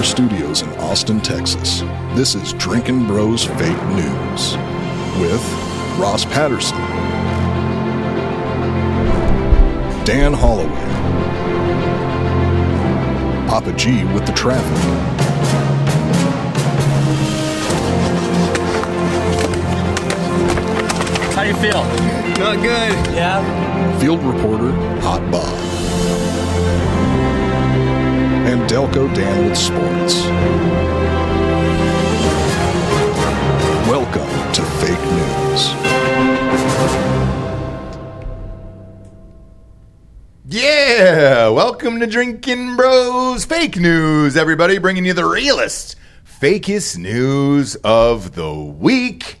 our studios in Austin, Texas. This is Drinkin' Bros Fake News with Ross Patterson, Dan Holloway, Papa G with the traffic, how do you feel? Not good. Yeah. Field reporter, Hot Bob. And Delco Dan with sports. Welcome to Fake News. Yeah, welcome to Drinkin' Bros Fake News, everybody. Bringing you the realest, fakest news of the week.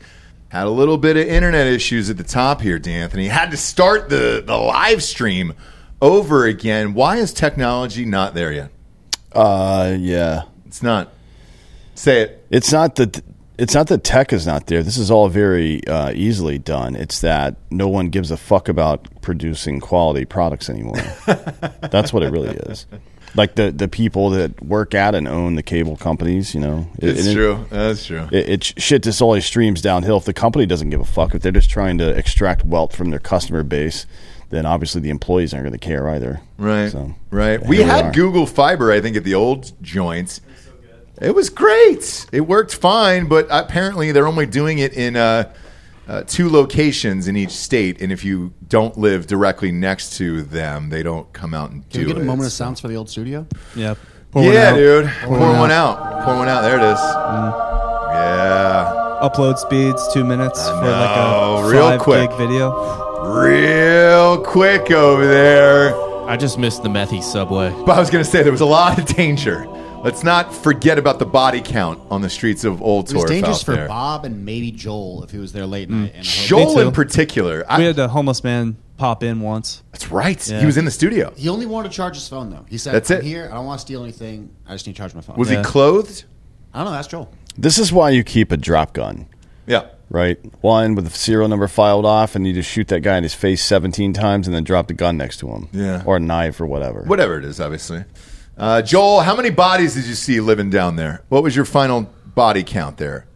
Had a little bit of internet issues at the top here, D'Anthony. Had to start the live stream over again. Why is technology not there yet? Yeah. It's not. Say it. It's not that tech is not there. This is all very easily done. It's that no one gives a fuck about producing quality products anymore. That's what it really is. Like the people that work at and own the cable companies, you know. It's true. That's true. Shit just always streams downhill. If the company doesn't give a fuck, if they're just trying to extract wealth from their customer base, then obviously the employees aren't going to care either. Right. So, right. We had Google Fiber, I think, at the old joints. It was so good. It was great. It worked fine, but apparently they're only doing it in two locations in each state, and if you don't live directly next to them, they don't come out and do it. Can we get a moment of silence for the old studio? Yeah. Pour one out. There it is. Mm. Yeah. Upload speeds, 2 minutes for like a 5 gig video. Real quick over there. I just missed the methy subway. But I was going to say, there was a lot of danger. Let's not forget about the body count on the streets of Old Torf. It was dangerous for Bob and maybe Joel if he was there late night. And Joel in particular. We had the homeless man pop in once. That's right. Yeah. He was in the studio. He only wanted to charge his phone, though. He said, I'm here. I don't want to steal anything. I just need to charge my phone. Was he clothed? I don't know. That's Joel. This is why you keep a drop gun. Yeah. Right? One with the serial number filed off, and you just shoot that guy in his face 17 times and then drop the gun next to him. Yeah. Or a knife or whatever. Whatever it is, obviously. Joel, how many bodies did you see living down there? What was your final body count there?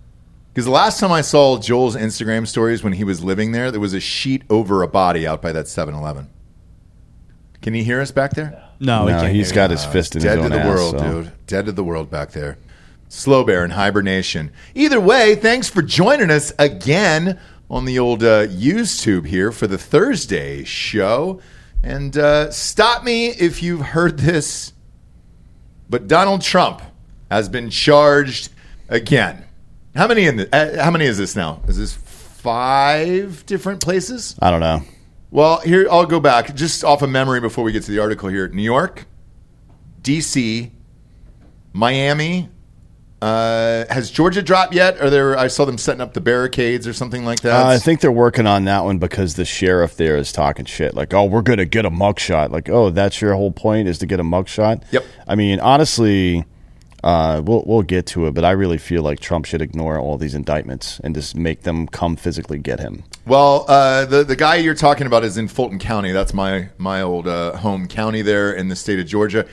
Because the last time I saw Joel's Instagram stories when he was living there was a sheet over a body out by that 7-Eleven. Can he hear us back there? No, he can't. He's got his fist in his own ass. Dead to the world, dude. Dead to the world back there. Slow bear in hibernation. Either way, thanks for joining us again on the old YouTube here for the Thursday show. And stop me if you've heard this, but Donald Trump has been charged again. How many how many is this now? Is this 5 different places? I don't know. Well, here, I'll go back just off of memory before we get to the article here. New York, D.C., Miami. Has Georgia dropped yet? I saw them setting up the barricades or something like that. I think they're working on that one because the sheriff there is talking shit. Like, we're going to get a mugshot. Like, that's your whole point is to get a mugshot? Yep. I mean, honestly, we'll get to it, but I really feel like Trump should ignore all these indictments and just make them come physically get him. Well, the guy you're talking about is in Fulton County. That's my old home county there in the state of Georgia.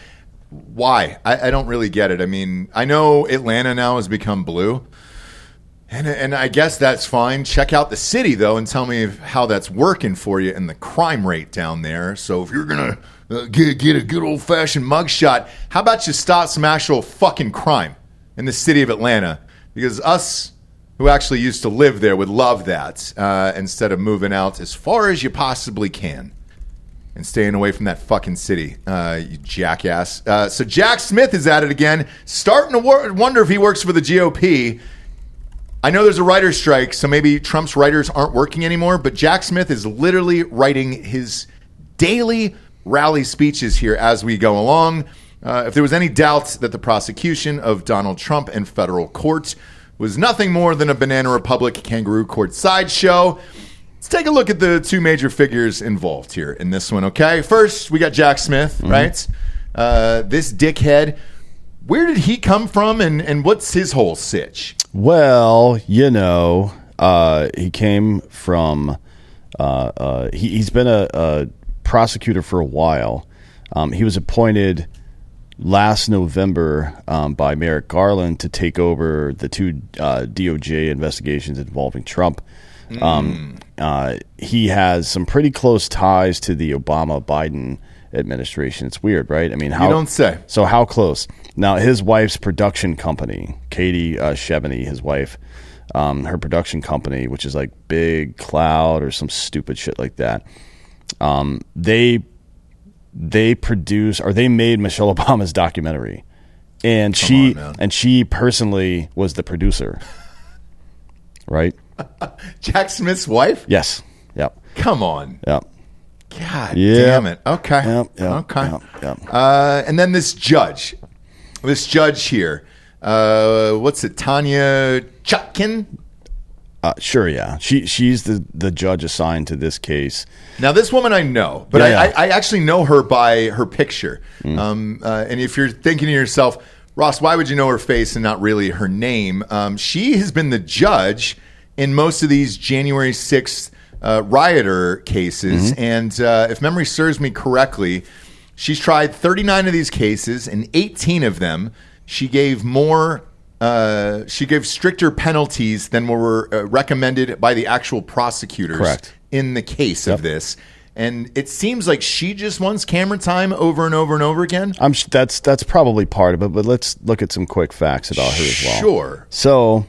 Why? I don't really get it. I mean, I know Atlanta now has become blue, and I guess that's fine. Check out the city, though, and tell me how that's working for you and the crime rate down there. So if you're going to get a good old-fashioned mugshot, how about you stop some actual fucking crime in the city of Atlanta? Because us who actually used to live there would love that instead of moving out as far as you possibly can. And staying away from that fucking city, you jackass. So Jack Smith is at it again. Starting to wonder if he works for the GOP. I know there's a writer's strike, so maybe Trump's writers aren't working anymore. But Jack Smith is literally writing his daily rally speeches here as we go along. If there was any doubt that the prosecution of Donald Trump in federal court was nothing more than a Banana Republic kangaroo court sideshow, let's take a look at the two major figures involved here in this one, okay? First, we got Jack Smith, right? This dickhead. Where did he come from, and what's his whole sitch? Well, he came from... he's been a prosecutor for a while. He was appointed last November by Merrick Garland to take over the two DOJ investigations involving Trump. He has some pretty close ties to the Obama-Biden administration. It's weird, right? I mean, how, you don't say. So how close? Now, his wife's production company, Katie Sheveni, his wife, her production company, which is like Big Cloud or some stupid shit like that, they produced or they made Michelle Obama's documentary, and she personally was the producer, right? Jack Smith's wife? Yes. Yep. Come on. Yep. God damn it. Okay. Yep. And then this judge here, what's it? Tanya Chutkin? Sure. Yeah. She's the judge assigned to this case. Now this woman I know, but I actually know her by her picture. And if you're thinking to yourself, Ross, why would you know her face and not really her name? She has been the judge in most of these January 6th rioter cases. Mm-hmm. And if memory serves me correctly, she's tried 39 of these cases, and 18 of them she gave stricter penalties than were recommended by the actual prosecutors. Correct. In the case of this. And it seems like she just wants camera time over and over and over again. That's probably part of it, but let's look at some quick facts about her as well. Sure. So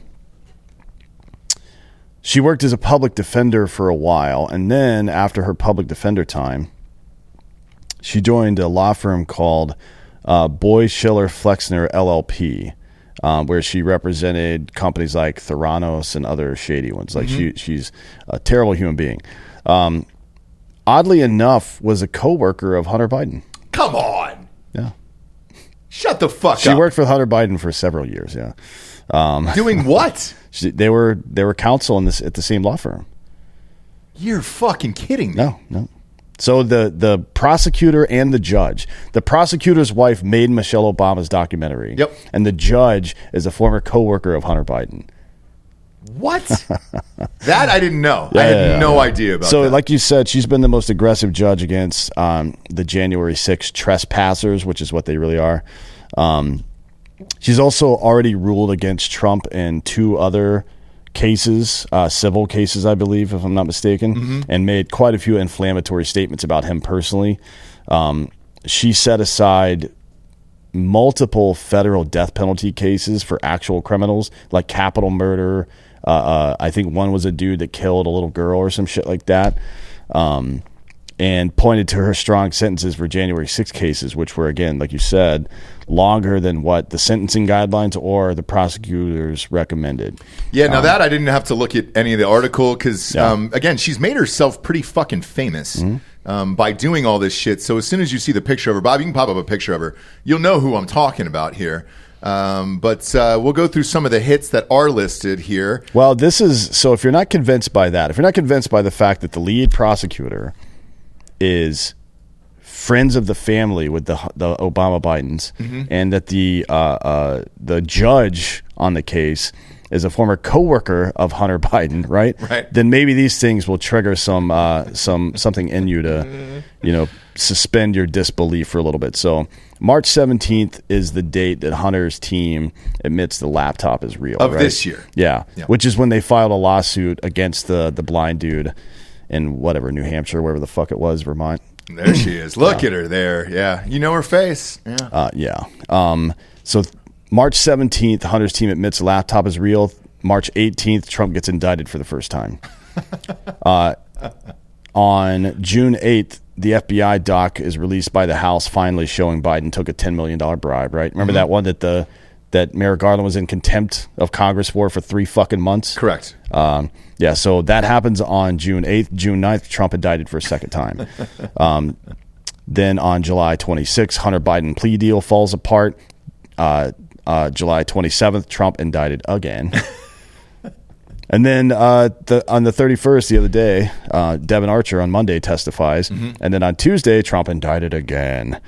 she worked as a public defender for a while, and then after her public defender time, she joined a law firm called Boy Schiller Flexner LLP, where she represented companies like Theranos and other shady ones. Like she's a terrible human being. Oddly enough, was a coworker of Hunter Biden. Come on. Yeah. Shut the fuck up. She worked for Hunter Biden for several years. Yeah. Doing what? They were counsel in this at the same law firm. You're fucking kidding me. No. So the prosecutor and the judge. The prosecutor's wife made Michelle Obama's documentary. Yep. And the judge is a former coworker of Hunter Biden. What? That I didn't know. Yeah, I had no idea about that. So like you said, she's been the most aggressive judge against the January 6th trespassers, which is what they really are. She's also already ruled against Trump in two other cases, civil cases, I believe, if I'm not mistaken, and made quite a few inflammatory statements about him personally. She set aside multiple federal death penalty cases for actual criminals, like capital murder. I think one was a dude that killed a little girl or some shit like that. And pointed to her strong sentences for January 6 cases, which were, again, like you said, longer than what the sentencing guidelines or the prosecutors recommended. Yeah, now that I didn't have to look at any of the article because, again, she's made herself pretty fucking famous by doing all this shit. So as soon as you see the picture of her, Bob, you can pop up a picture of her. You'll know who I'm talking about here. But we'll go through some of the hits that are listed here. Well, this is – so if you're not convinced by that, if you're not convinced by the fact that the lead prosecutor – is friends of the family with the Obama Bidens, and that the judge on the case is a former coworker of Hunter Biden, right? Then maybe these things will trigger something in you to, suspend your disbelief for a little bit. So March 17th is the date that Hunter's team admits the laptop is real of this year. Yeah, which is when they filed a lawsuit against the blind dude. In whatever, New Hampshire, wherever the fuck it was, Vermont. There she is. Look at her there. Yeah. You know her face. Yeah. So March 17th, Hunter's team admits the laptop is real. March 18th, Trump gets indicted for the first time. On June 8th, the FBI doc is released by the House, finally showing Biden took a $10 million bribe, right? Remember that one that Merrick Garland was in contempt of Congress for 3 fucking months? Correct. So that happens on June 8th. June 9th, Trump indicted for a second time. Then on July 26th, Hunter Biden plea deal falls apart. July 27th, Trump indicted again. And then on the 31st, the other day, Devin Archer on Monday testifies. And then on Tuesday, Trump indicted again.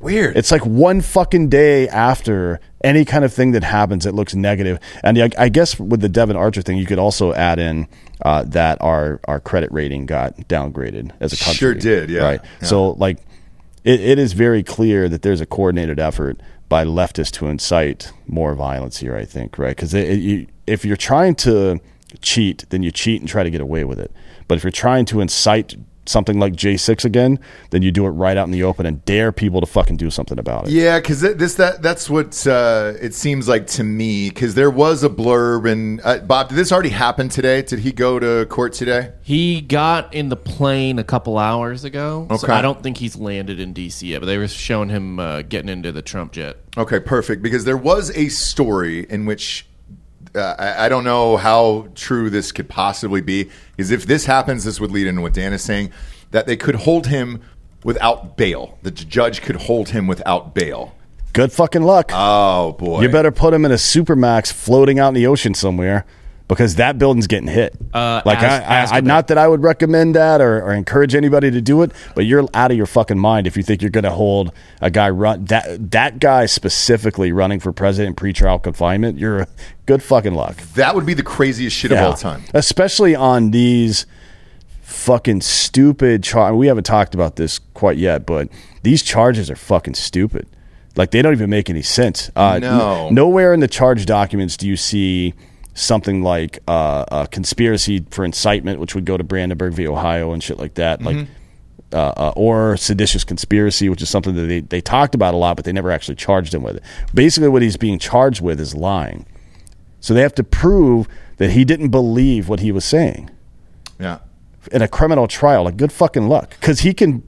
Weird. It's like one fucking day after any kind of thing that happens that looks negative. And I guess with the Devin Archer thing, you could also add in that our credit rating got downgraded as a country. Sure did, yeah. Right. Yeah. So like it is very clear that there's a coordinated effort by leftists to incite more violence here, I think, right? Because if you're trying to cheat, then you cheat and try to get away with it. But if you're trying to incite something like J6 again, then you do it right out in the open and dare people to fucking do something about it. Yeah, because that's what it seems like to me, because there was a blurb. And Bob, did this already happen today? Did he go to court today? He got in the plane a couple hours ago. Okay. So I don't think he's landed in D.C. yet, but they were showing him getting into the Trump jet. Okay, perfect, because there was a story in which I don't know how true this could possibly be, is if this happens, this would lead into what Dan is saying, that they could hold him without bail. The judge could hold him without bail. Good fucking luck. Oh, boy. You better put him in a Supermax floating out in the ocean somewhere, because that building's getting hit. Not that I would recommend that or encourage anybody to do it, but you're out of your fucking mind if you think you're going to hold a guy that guy specifically running for president in pretrial confinement. You're good fucking luck. That would be the craziest shit of all time. Especially on these fucking stupid charges. We haven't talked about this quite yet, but these charges are fucking stupid. Like, they don't even make any sense. Nowhere in the charge documents do you see something like a conspiracy for incitement, which would go to Brandenburg v. Ohio and shit like that, mm-hmm. Or seditious conspiracy, which is something that they talked about a lot, but they never actually charged him with it. Basically, what he's being charged with is lying. So they have to prove that he didn't believe what he was saying. Yeah. In a criminal trial, like, good fucking luck, because he can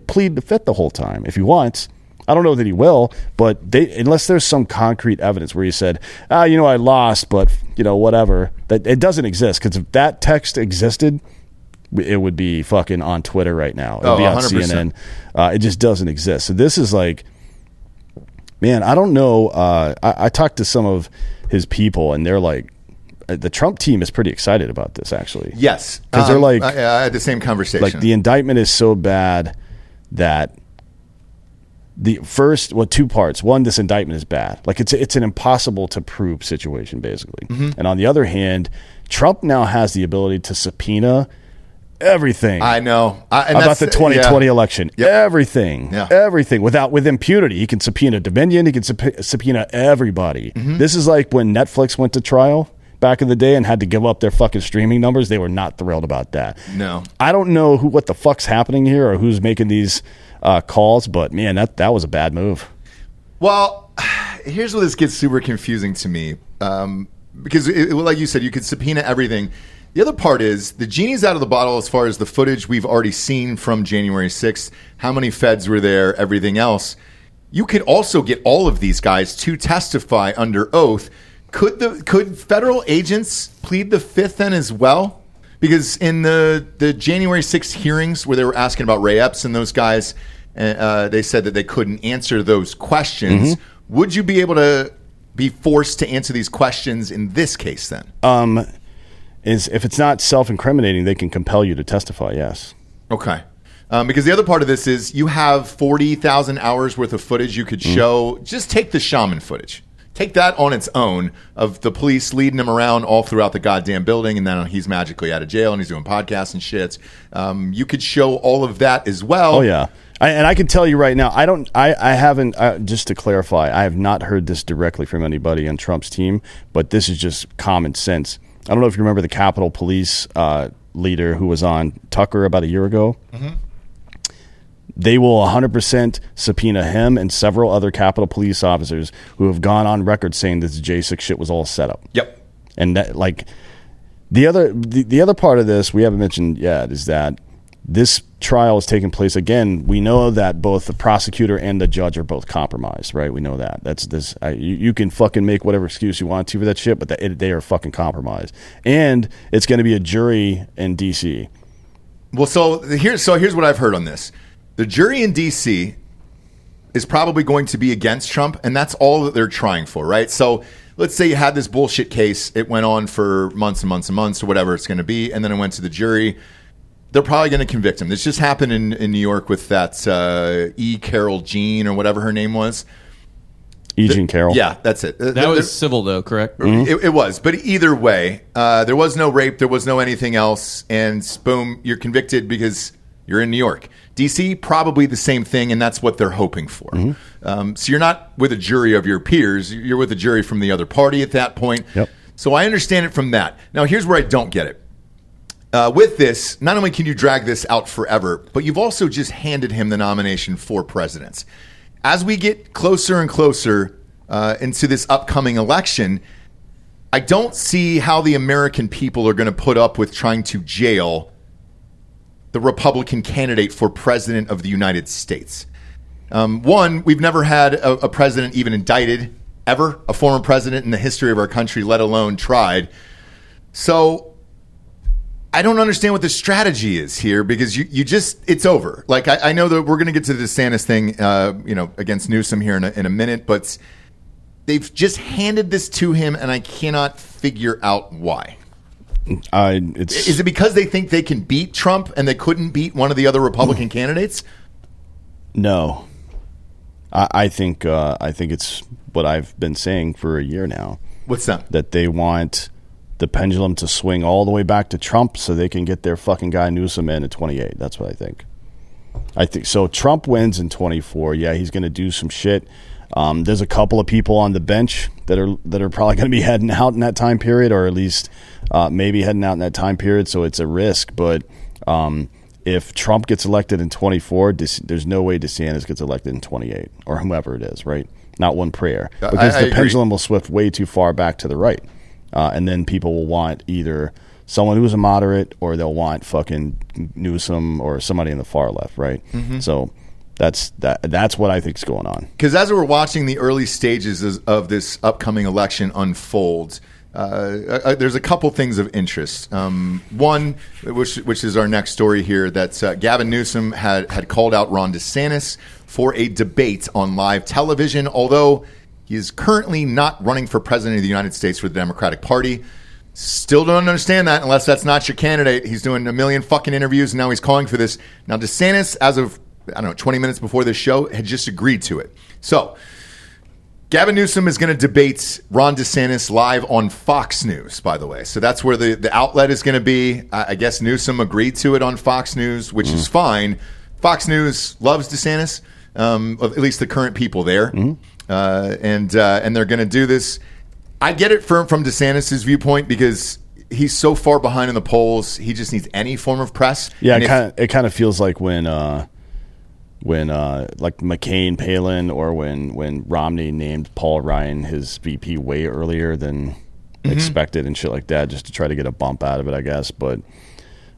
plead the fifth the whole time if he wants. I don't know that he will, but unless there's some concrete evidence where he said, I lost, but, whatever. That it doesn't exist, because if that text existed, it would be fucking on Twitter right now. It would be on 100%. CNN. It just doesn't exist. So this is like, man, I don't know. I talked to some of his people, and they're like, the Trump team is pretty excited about this, actually. Yes. Because they're like... I had the same conversation. Like, the indictment is so bad that... The first, two parts. One, this indictment is bad. Like, it's an impossible to prove situation, basically. Mm-hmm. And on the other hand, Trump now has the ability to subpoena everything. I know. About the 2020 election. Yep. Everything. Yeah. Everything. With impunity. He can subpoena Dominion. He can subpoena everybody. Mm-hmm. This is like when Netflix went to trial back in the day and had to give up their fucking streaming numbers. They were not thrilled about that. No. I don't know what the fuck's happening here or who's making these... calls, but man, that was a bad move. Well, here's where this gets super confusing to me, because like you said, you could subpoena everything. The other part is the genie's out of the bottle as far as the footage we've already seen from January 6th, how many feds were there, everything else. You could also get all of these guys to testify under oath. Could federal agents plead the fifth then as well? Because in the January 6th hearings where they were asking about Ray Epps and those guys, they said that they couldn't answer those questions. Mm-hmm. Would you be able to be forced to answer these questions in this case then? If it's not self-incriminating, they can compel you to testify, yes. Okay. Because the other part of this is you have 40,000 hours worth of footage you could show. Just take the shaman footage. Take that on its own of the police leading him around all throughout the goddamn building, and then he's magically out of jail and he's doing podcasts and shit. You could show all of that as well. Oh yeah, I can tell you right now, just to clarify, I have not heard this directly from anybody on Trump's team, but this is just common sense. I don't know if you remember the Capitol Police leader who was on Tucker about a year ago. Mm-hmm. They will 100% subpoena him and several other Capitol Police officers who have gone on record saying this J6 shit was all set up. Yep. And that, like, the other part of this we haven't mentioned yet is that this trial is taking place. Again, we know that both the prosecutor and the judge are both compromised, right? We know that. That's this. You can fucking make whatever excuse you want to for that shit, but they are fucking compromised. And it's going to be a jury in D.C. Well, so here's what I've heard on this. The jury in D.C. is probably going to be against Trump, and that's all that they're trying for, right? So let's say you had this bullshit case. It went on for months and months and months or whatever it's going to be, and then it went to the jury. They're probably going to convict him. This just happened in New York with that E. Carol Jean or whatever her name was. E. Jean Carroll. Yeah, that's it. That was civil, though, correct? Mm-hmm. It was. But either way, there was no rape. There was no anything else. And boom, you're convicted because... You're in New York. D.C., probably the same thing, and that's what they're hoping for. Mm-hmm. So you're not with a jury of your peers. You're with a jury from the other party at that point. Yep. So I understand it from that. Now, here's where I don't get it. With this, not only can you drag this out forever, but you've also just handed him the nomination for presidents. As we get closer and closer into this upcoming election, I don't see how the American people are going to put up with trying to jail the Republican candidate for president of the United States. One, we've never had a president even indicted, ever, a former president in the history of our country, let alone tried. So I don't understand what the strategy is here, because you just, it's over. Like, I know that we're going to get to the DeSantis thing, against Newsom here in a minute, but they've just handed this to him, and I cannot figure out why. Is it because they think they can beat Trump and they couldn't beat one of the other Republican candidates? No, I think it's what I've been saying for a year now. What's that? That they want the pendulum to swing all the way back to Trump so they can get their fucking guy Newsom in at 28. That's what I think. I think so. Trump wins in 24. Yeah, he's going to do some shit. There's a couple of people on the bench that are probably going to be heading out in that time period, or at least maybe heading out in that time period. So it's a risk. But if Trump gets elected in 24, there's no way DeSantis gets elected in 28, or whomever it is. Right? Not one prayer, because the pendulum will swift way too far back to the right. And then people will want either someone who's a moderate, or they'll want fucking Newsom or somebody in the far left, right? Mm-hmm. So that's what I think is going on. Because as we're watching the early stages of this upcoming election unfold, there's a couple things of interest. One, which is our next story here, that Gavin Newsom had called out Ron DeSantis for a debate on live television, although he is currently not running for president of the United States for the Democratic Party. Still don't understand that, unless that's not your candidate. He's doing a million fucking interviews, and now he's calling for this. Now, DeSantis, as of, 20 minutes before this show, had just agreed to it. So, Gavin Newsom is going to debate Ron DeSantis live on Fox News, by the way. So, that's where the outlet is going to be. I guess Newsom agreed to it on Fox News, which is fine. Fox News loves DeSantis, at least the current people there. Mm-hmm. And they're going to do this. I get it from DeSantis' viewpoint, because he's so far behind in the polls. He just needs any form of press. Yeah, it kind of feels like when like McCain, Palin, or when Romney named Paul Ryan his VP way earlier than expected and shit like that, just to try to get a bump out of it, I guess. But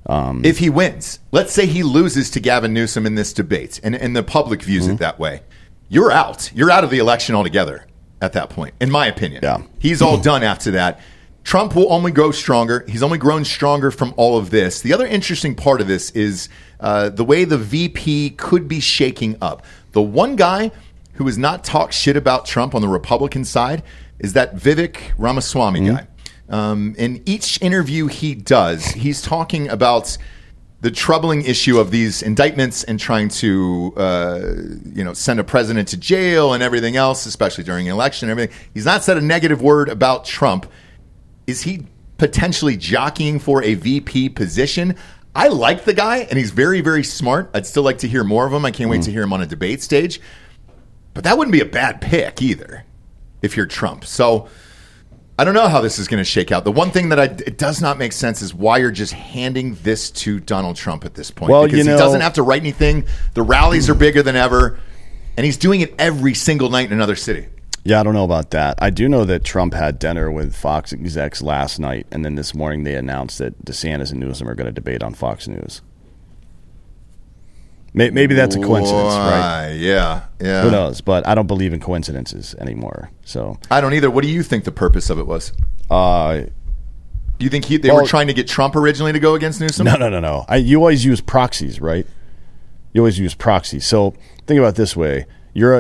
if he wins, let's say he loses to Gavin Newsom in this debate, and the public views it that way. You're out. You're out of the election altogether at that point, in my opinion. Yeah. He's all done after that. Trump will only grow stronger. He's only grown stronger from all of this. The other interesting part of this is the way the VP could be shaking up. The one guy who has not talked shit about Trump on the Republican side is that Vivek Ramaswamy guy. In each interview he does, he's talking about the troubling issue of these indictments and trying to, send a president to jail and everything else, especially during an election and everything. He's not said a negative word about Trump. Is he potentially jockeying for a VP position? I like the guy, and he's very, very smart. I'd still like to hear more of him. I can't wait to hear him on a debate stage. But that wouldn't be a bad pick either if you're Trump. So I don't know how this is going to shake out. The one thing that it does not make sense is why you're just handing this to Donald Trump at this point. Well, because he doesn't have to write anything. The rallies are bigger than ever, and he's doing it every single night in another city. Yeah, I don't know about that. I do know that Trump had dinner with Fox execs last night, and then this morning they announced that DeSantis and Newsom are going to debate on Fox News. Maybe that's a coincidence, right? Yeah. Who knows? But I don't believe in coincidences anymore. So I don't either. What do you think the purpose of it was? Do you think they were trying to get Trump originally to go against Newsom? No. You always use proxies, right? So think about it this way: you're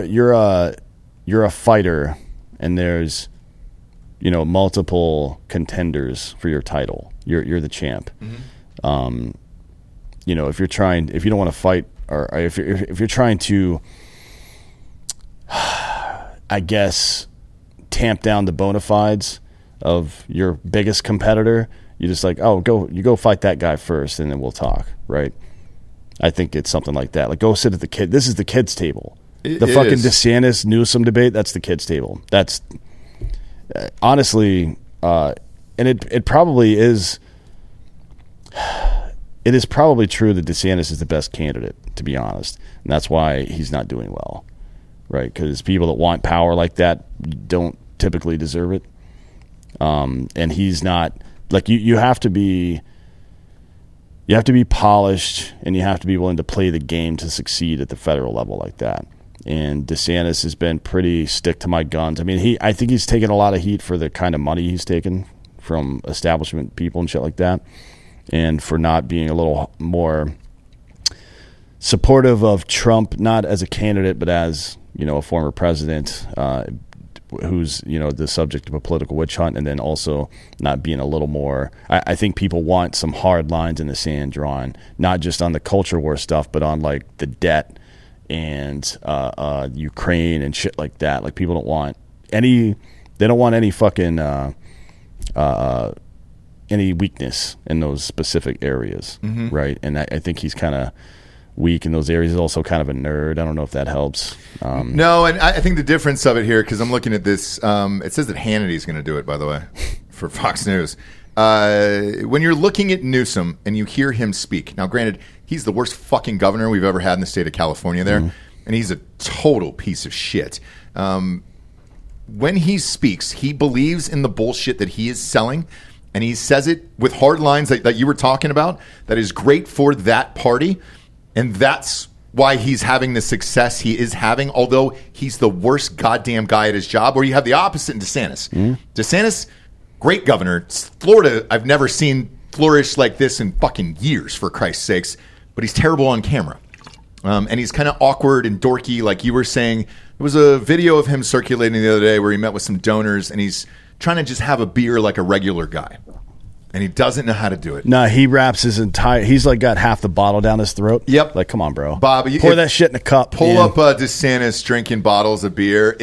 a fighter, and there's multiple contenders for your title. You're the champ. Mm-hmm. If you don't want to fight. Or if you're trying to, I guess, tamp down the bona fides of your biggest competitor, you just go fight that guy first, and then we'll talk, right? I think it's something like that. Like, go sit at the kid. This is the kids' table. It fucking is. DeSantis Newsom debate. That's the kids' table. That's honestly, and it probably is. It is probably true that DeSantis is the best candidate, to be honest, and that's why he's not doing well, right? Because people that want power like that don't typically deserve it, and he's not. Like, you have to be. You have to be polished, and you have to be willing to play the game to succeed at the federal level like that. And DeSantis has been pretty stick to my guns. I mean, I think he's taken a lot of heat for the kind of money he's taken from establishment people and shit like that, and for not being a little more supportive of Trump, not as a candidate, but as, you know, a former president who's, you know, the subject of a political witch hunt, and then also not being a little more. I think people want some hard lines in the sand drawn, not just on the culture war stuff, but on like the debt and Ukraine and shit like that. Like, people don't want any fucking any weakness in those specific areas, mm-hmm. right? And I think he's kind of weak in those areas. He's also kind of a nerd. I don't know if that helps. No, and I think the difference of it here, because I'm looking at this, it says that Hannity's going to do it, by the way, for Fox News. When you're looking at Newsom and you hear him speak, now granted, he's the worst fucking governor we've ever had in the state of California there, mm-hmm. and he's a total piece of shit. When he speaks, he believes in the bullshit that he is selling, and he says it with hard lines that you were talking about that is great for that party. And that's why he's having the success he is having, although he's the worst goddamn guy at his job. Or you have the opposite in DeSantis. Mm. DeSantis, great governor. Florida, I've never seen flourish like this in fucking years, for Christ's sakes. But he's terrible on camera. And he's kind of awkward and dorky, like you were saying. There was a video of him circulating the other day where he met with some donors, and he's trying to just have a beer like a regular guy. And he doesn't know how to do it. No, he wraps his entire... He's like got half the bottle down his throat. Yep. Like, come on, bro. Bob, pour that shit in a cup. Pull up DeSantis drinking bottles of beer.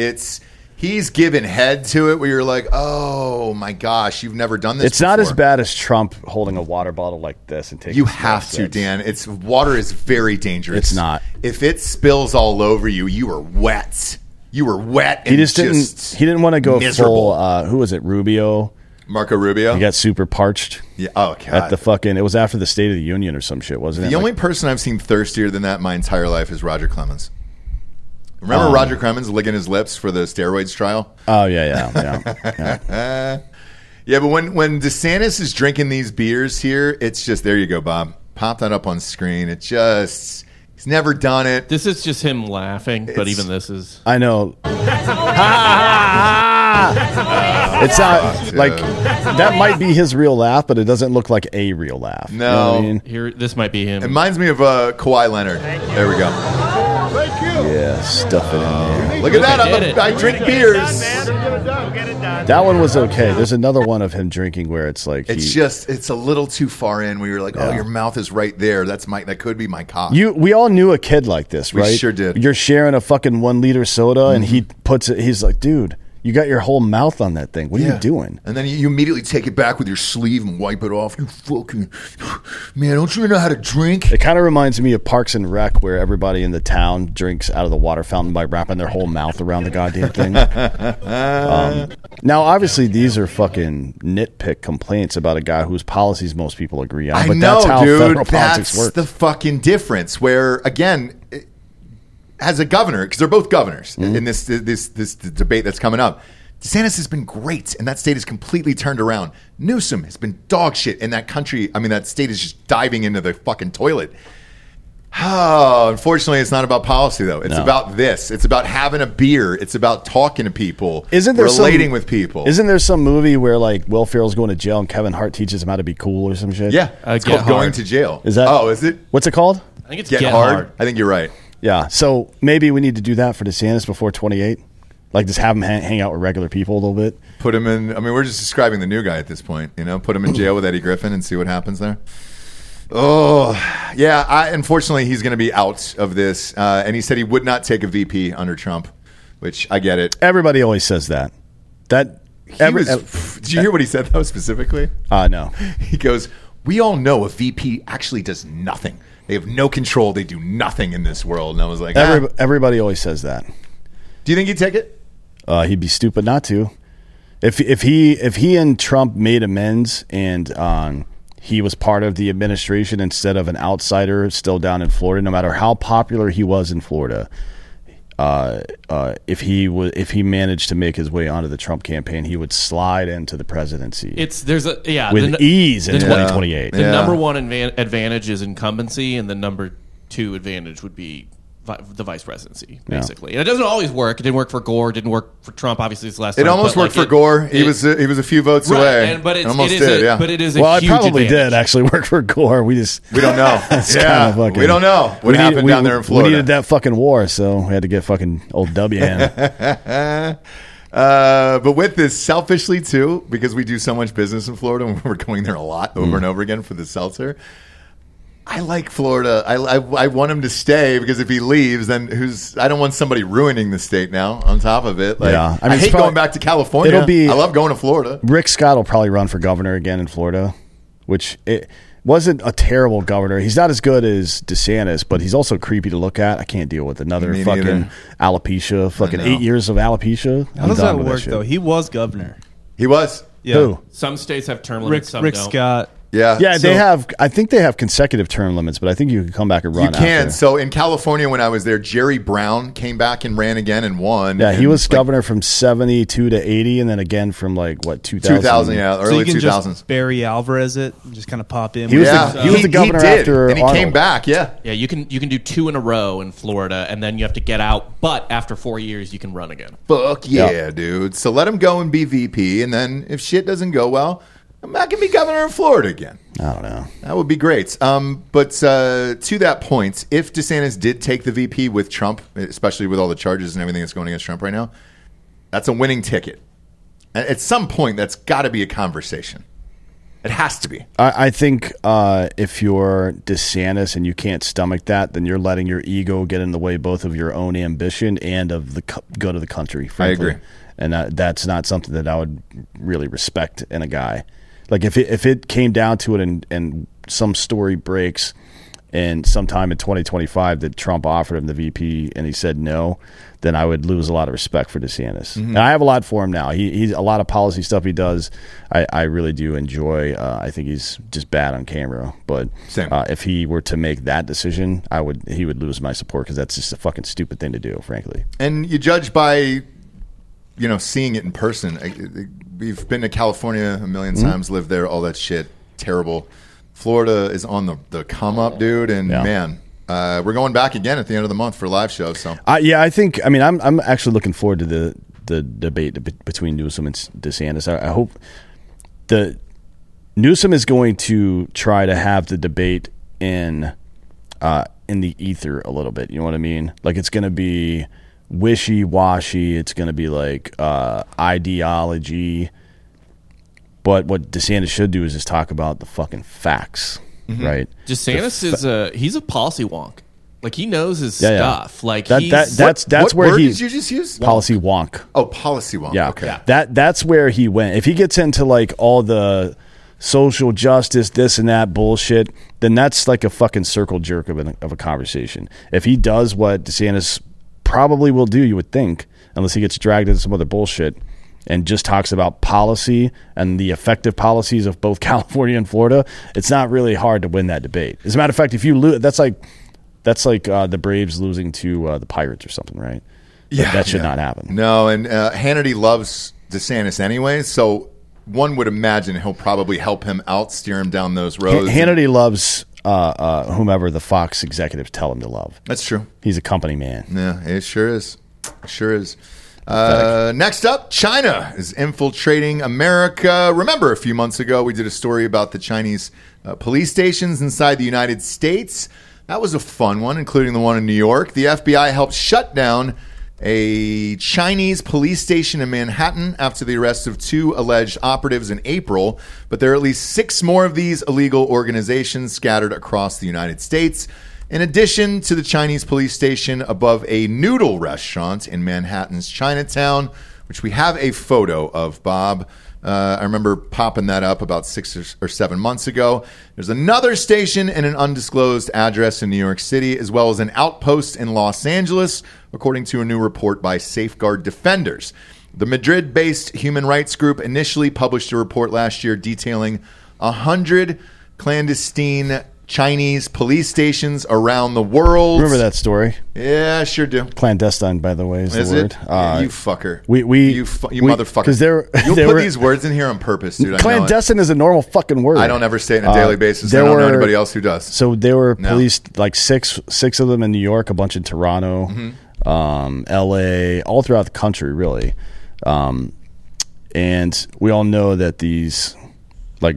He's giving head to it where you're like, oh my gosh, you've never done this before. Not as bad as Trump holding a water bottle like this and taking... You have to, Dan. Water is very dangerous. It's not. If it spills all over you, you are wet. You were wet and He didn't want to go miserable. Full... who was it? Marco Rubio. He got super parched. Yeah. Oh, God. At the fucking... It was after the State of the Union or some shit, wasn't it? The only person I've seen thirstier than that my entire life is Roger Clemens. Remember Roger Clemens licking his lips for the steroids trial? Oh, yeah. Yeah, but when DeSantis is drinking these beers here, it's just... There you go, Bob. Pop that up on screen. It just... He's never done it. This is just him laughing, but even this is... I know. It's not like that might be his real laugh, but it doesn't look like a real laugh. No, you know what I mean? Here, this might be him. It reminds me of Kawhi Leonard. There we go. Thank you. Yeah, stuff it in there. Look at that! I drink beers. That one was okay. There's another one of him drinking where it's like it's a little too far in. We were like, oh, your mouth is right there. That could be my cock. We all knew a kid like this, right? We sure did. You're sharing a fucking 1 liter soda, mm-hmm. and he puts it. He's like, dude. You got your whole mouth on that thing. What are you doing? And then you immediately take it back with your sleeve and wipe it off. You fucking... Man, don't you know how to drink? It kind of reminds me of Parks and Rec, where everybody in the town drinks out of the water fountain by wrapping their whole mouth around the goddamn thing. Now, obviously, these are fucking nitpick complaints about a guy whose policies most people agree on. But that's how federal politics works. That's the fucking difference, where, again... As a governor, because they're both governors mm-hmm. in this debate that's coming up, DeSantis has been great, and that state is completely turned around. Newsom has been dog shit, and that state is just diving into the fucking toilet. Oh, unfortunately, it's not about policy, though. It's about this. It's about having a beer. It's about talking to people, relating with people. Isn't there some movie where, like, Will Ferrell's going to jail and Kevin Hart teaches him how to be cool or some shit? Yeah, it's called Going to Jail. Is that? Oh, is it? What's it called? I think it's Get Hard. I think you're right. Yeah, so maybe we need to do that for DeSantis before 28. Like, just have him hang out with regular people a little bit. Put him in... I mean, we're just describing the new guy at this point, you know? Put him in jail with Eddie Griffin and see what happens there. Oh, yeah. Unfortunately, he's going to be out of this. And he said he would not take a VP under Trump, which I get it. Everybody always says that. Did you hear what he said, though, specifically? No. He goes, we all know a VP actually does nothing. They have no control. They do nothing in this world. And I was like, everybody always says that. Do you think he'd take it? He'd be stupid not to. If he and Trump made amends and he was part of the administration instead of an outsider still down in Florida, no matter how popular he was in Florida, if he managed to make his way onto the Trump campaign, he would slide into the presidency. With ease in 2028. The number one advantage is incumbency, and the number two advantage would be the vice presidency, basically. Yeah. And it doesn't always work. It didn't work for Gore. Didn't work for Trump. Obviously, it's last. It time, almost worked for Gore. He was a few votes away. But it is. Well, it probably did actually work for Gore. We don't know. We don't know what happened down there in Florida. We needed that fucking war, so we had to get fucking old W in. But with this, selfishly too, because we do so much business in Florida, and we're going there a lot over and over again for the seltzer. I like Florida. I want him to stay because if he leaves, then I don't want somebody ruining the state now on top of it. I hate going back to California. I love going to Florida. Rick Scott will probably run for governor again in Florida, which it wasn't a terrible governor. He's not as good as DeSantis, but he's also creepy to look at. I can't deal with another fucking alopecia, fucking 8 years of alopecia. How does that work, though? He was governor. He was? Yeah. Who? Some states have term limits, some don't. Rick Scott. Yeah, yeah. So, I think they have consecutive term limits, but I think you can come back and run. You can. After. So in California, when I was there, Jerry Brown came back and ran again and won. Yeah, he was governor from 1972 to 1980, and then again from 2000. 2000, yeah, early 2000s. Barry Alvarez, just kind of pop in. He was the governor after, and he Arnold. Came back. Yeah, yeah. You can do two in a row in Florida, and then you have to get out. But after 4 years, you can run again. Fuck yeah, dude. So let him go and be VP, and then if shit doesn't go well, I can be governor of Florida again. I don't know. That would be great. But to that point, if DeSantis did take the VP with Trump, especially with all the charges and everything that's going against Trump right now, that's a winning ticket. At some point, that's got to be a conversation. It has to be. I think if you're DeSantis and you can't stomach that, then you're letting your ego get in the way both of your own ambition and of the good of the country, frankly. I agree. And that's not something that I would really respect in a guy. Like if it came down to it and some story breaks and sometime in 2025 that Trump offered him the VP and he said no, then I would lose a lot of respect for DeSantis. Mm-hmm. And I have a lot for him now. He's a lot of policy stuff he does. I really do enjoy. I think he's just bad on camera. But if he were to make that decision, he would lose my support because that's just a fucking stupid thing to do, frankly. And you judge by seeing it in person. We've been to California a million times, lived there, all that shit. Terrible. Florida is on the come up, dude, and we're going back again at the end of the month for a live show. So I'm actually looking forward to the debate between Newsom and DeSantis. I hope the Newsom is going to try to have the debate in the ether a little bit. You know what I mean? Like it's going to be wishy-washy. It's going to be ideology. But what DeSantis should do is just talk about the fucking facts, right? DeSantis he's a policy wonk. He knows his stuff. Yeah. Did you just use? Policy wonk. Oh, policy wonk. Yeah. Okay. Yeah. That's where he went. If he gets into all the social justice, this and that bullshit, then that's a fucking circle jerk of a conversation. If he does what DeSantis probably will do, you would think, unless he gets dragged into some other bullshit and just talks about policy and the effective policies of both California and Florida, it's not really hard to win that debate. As a matter of fact, if you lose, that's like the Braves losing to the Pirates or something, right? Yeah. That should not happen. No, and Hannity loves DeSantis anyway, so one would imagine he'll probably help him out, steer him down those roads. Hannity loves whomever the Fox executives tell him to love. That's true. He's a company man. Yeah, it sure is. It sure is. Next up, China is infiltrating America. Remember, a few months ago, we did a story about the Chinese police stations inside the United States. That was a fun one, including the one in New York. The FBI helped shut down a Chinese police station in Manhattan after the arrest of two alleged operatives in April. But there are at least 6 more of these illegal organizations scattered across the United States. In addition to the Chinese police station above a noodle restaurant in Manhattan's Chinatown, which we have a photo of, Bob. I remember popping that up about 6 or 7 months ago. There's another station in an undisclosed address in New York City, as well as an outpost in Los Angeles, according to a new report by Safeguard Defenders. The Madrid-based human rights group initially published a report last year detailing 100 clandestine Chinese police stations around the world. Remember that story? Yeah, I sure do. Clandestine, by the way, is the word. It? Yeah, you fucker. You motherfucker. You'll put these words in here on purpose, dude. Clandestine is a normal fucking word. I don't ever say it on a daily basis. I don't know anybody else who does. So there were policed, like six of them in New York, a bunch in Toronto, LA, all throughout the country, really. And we all know that these, like...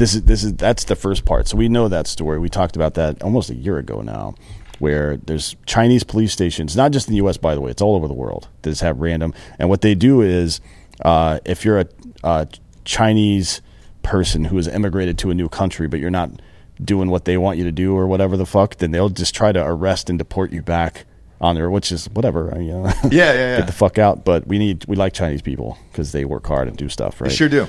That's the first part. So we know that story. We talked about that almost a year ago now, where there's Chinese police stations, not just in the U.S., by the way, it's all over the world. They just have random. And what they do is, if you're a Chinese person who has immigrated to a new country, but you're not doing what they want you to do or whatever the fuck, then they'll just try to arrest and deport you back on there, which is whatever. Get the fuck out. But we like Chinese people because they work hard and do stuff, right? They sure do.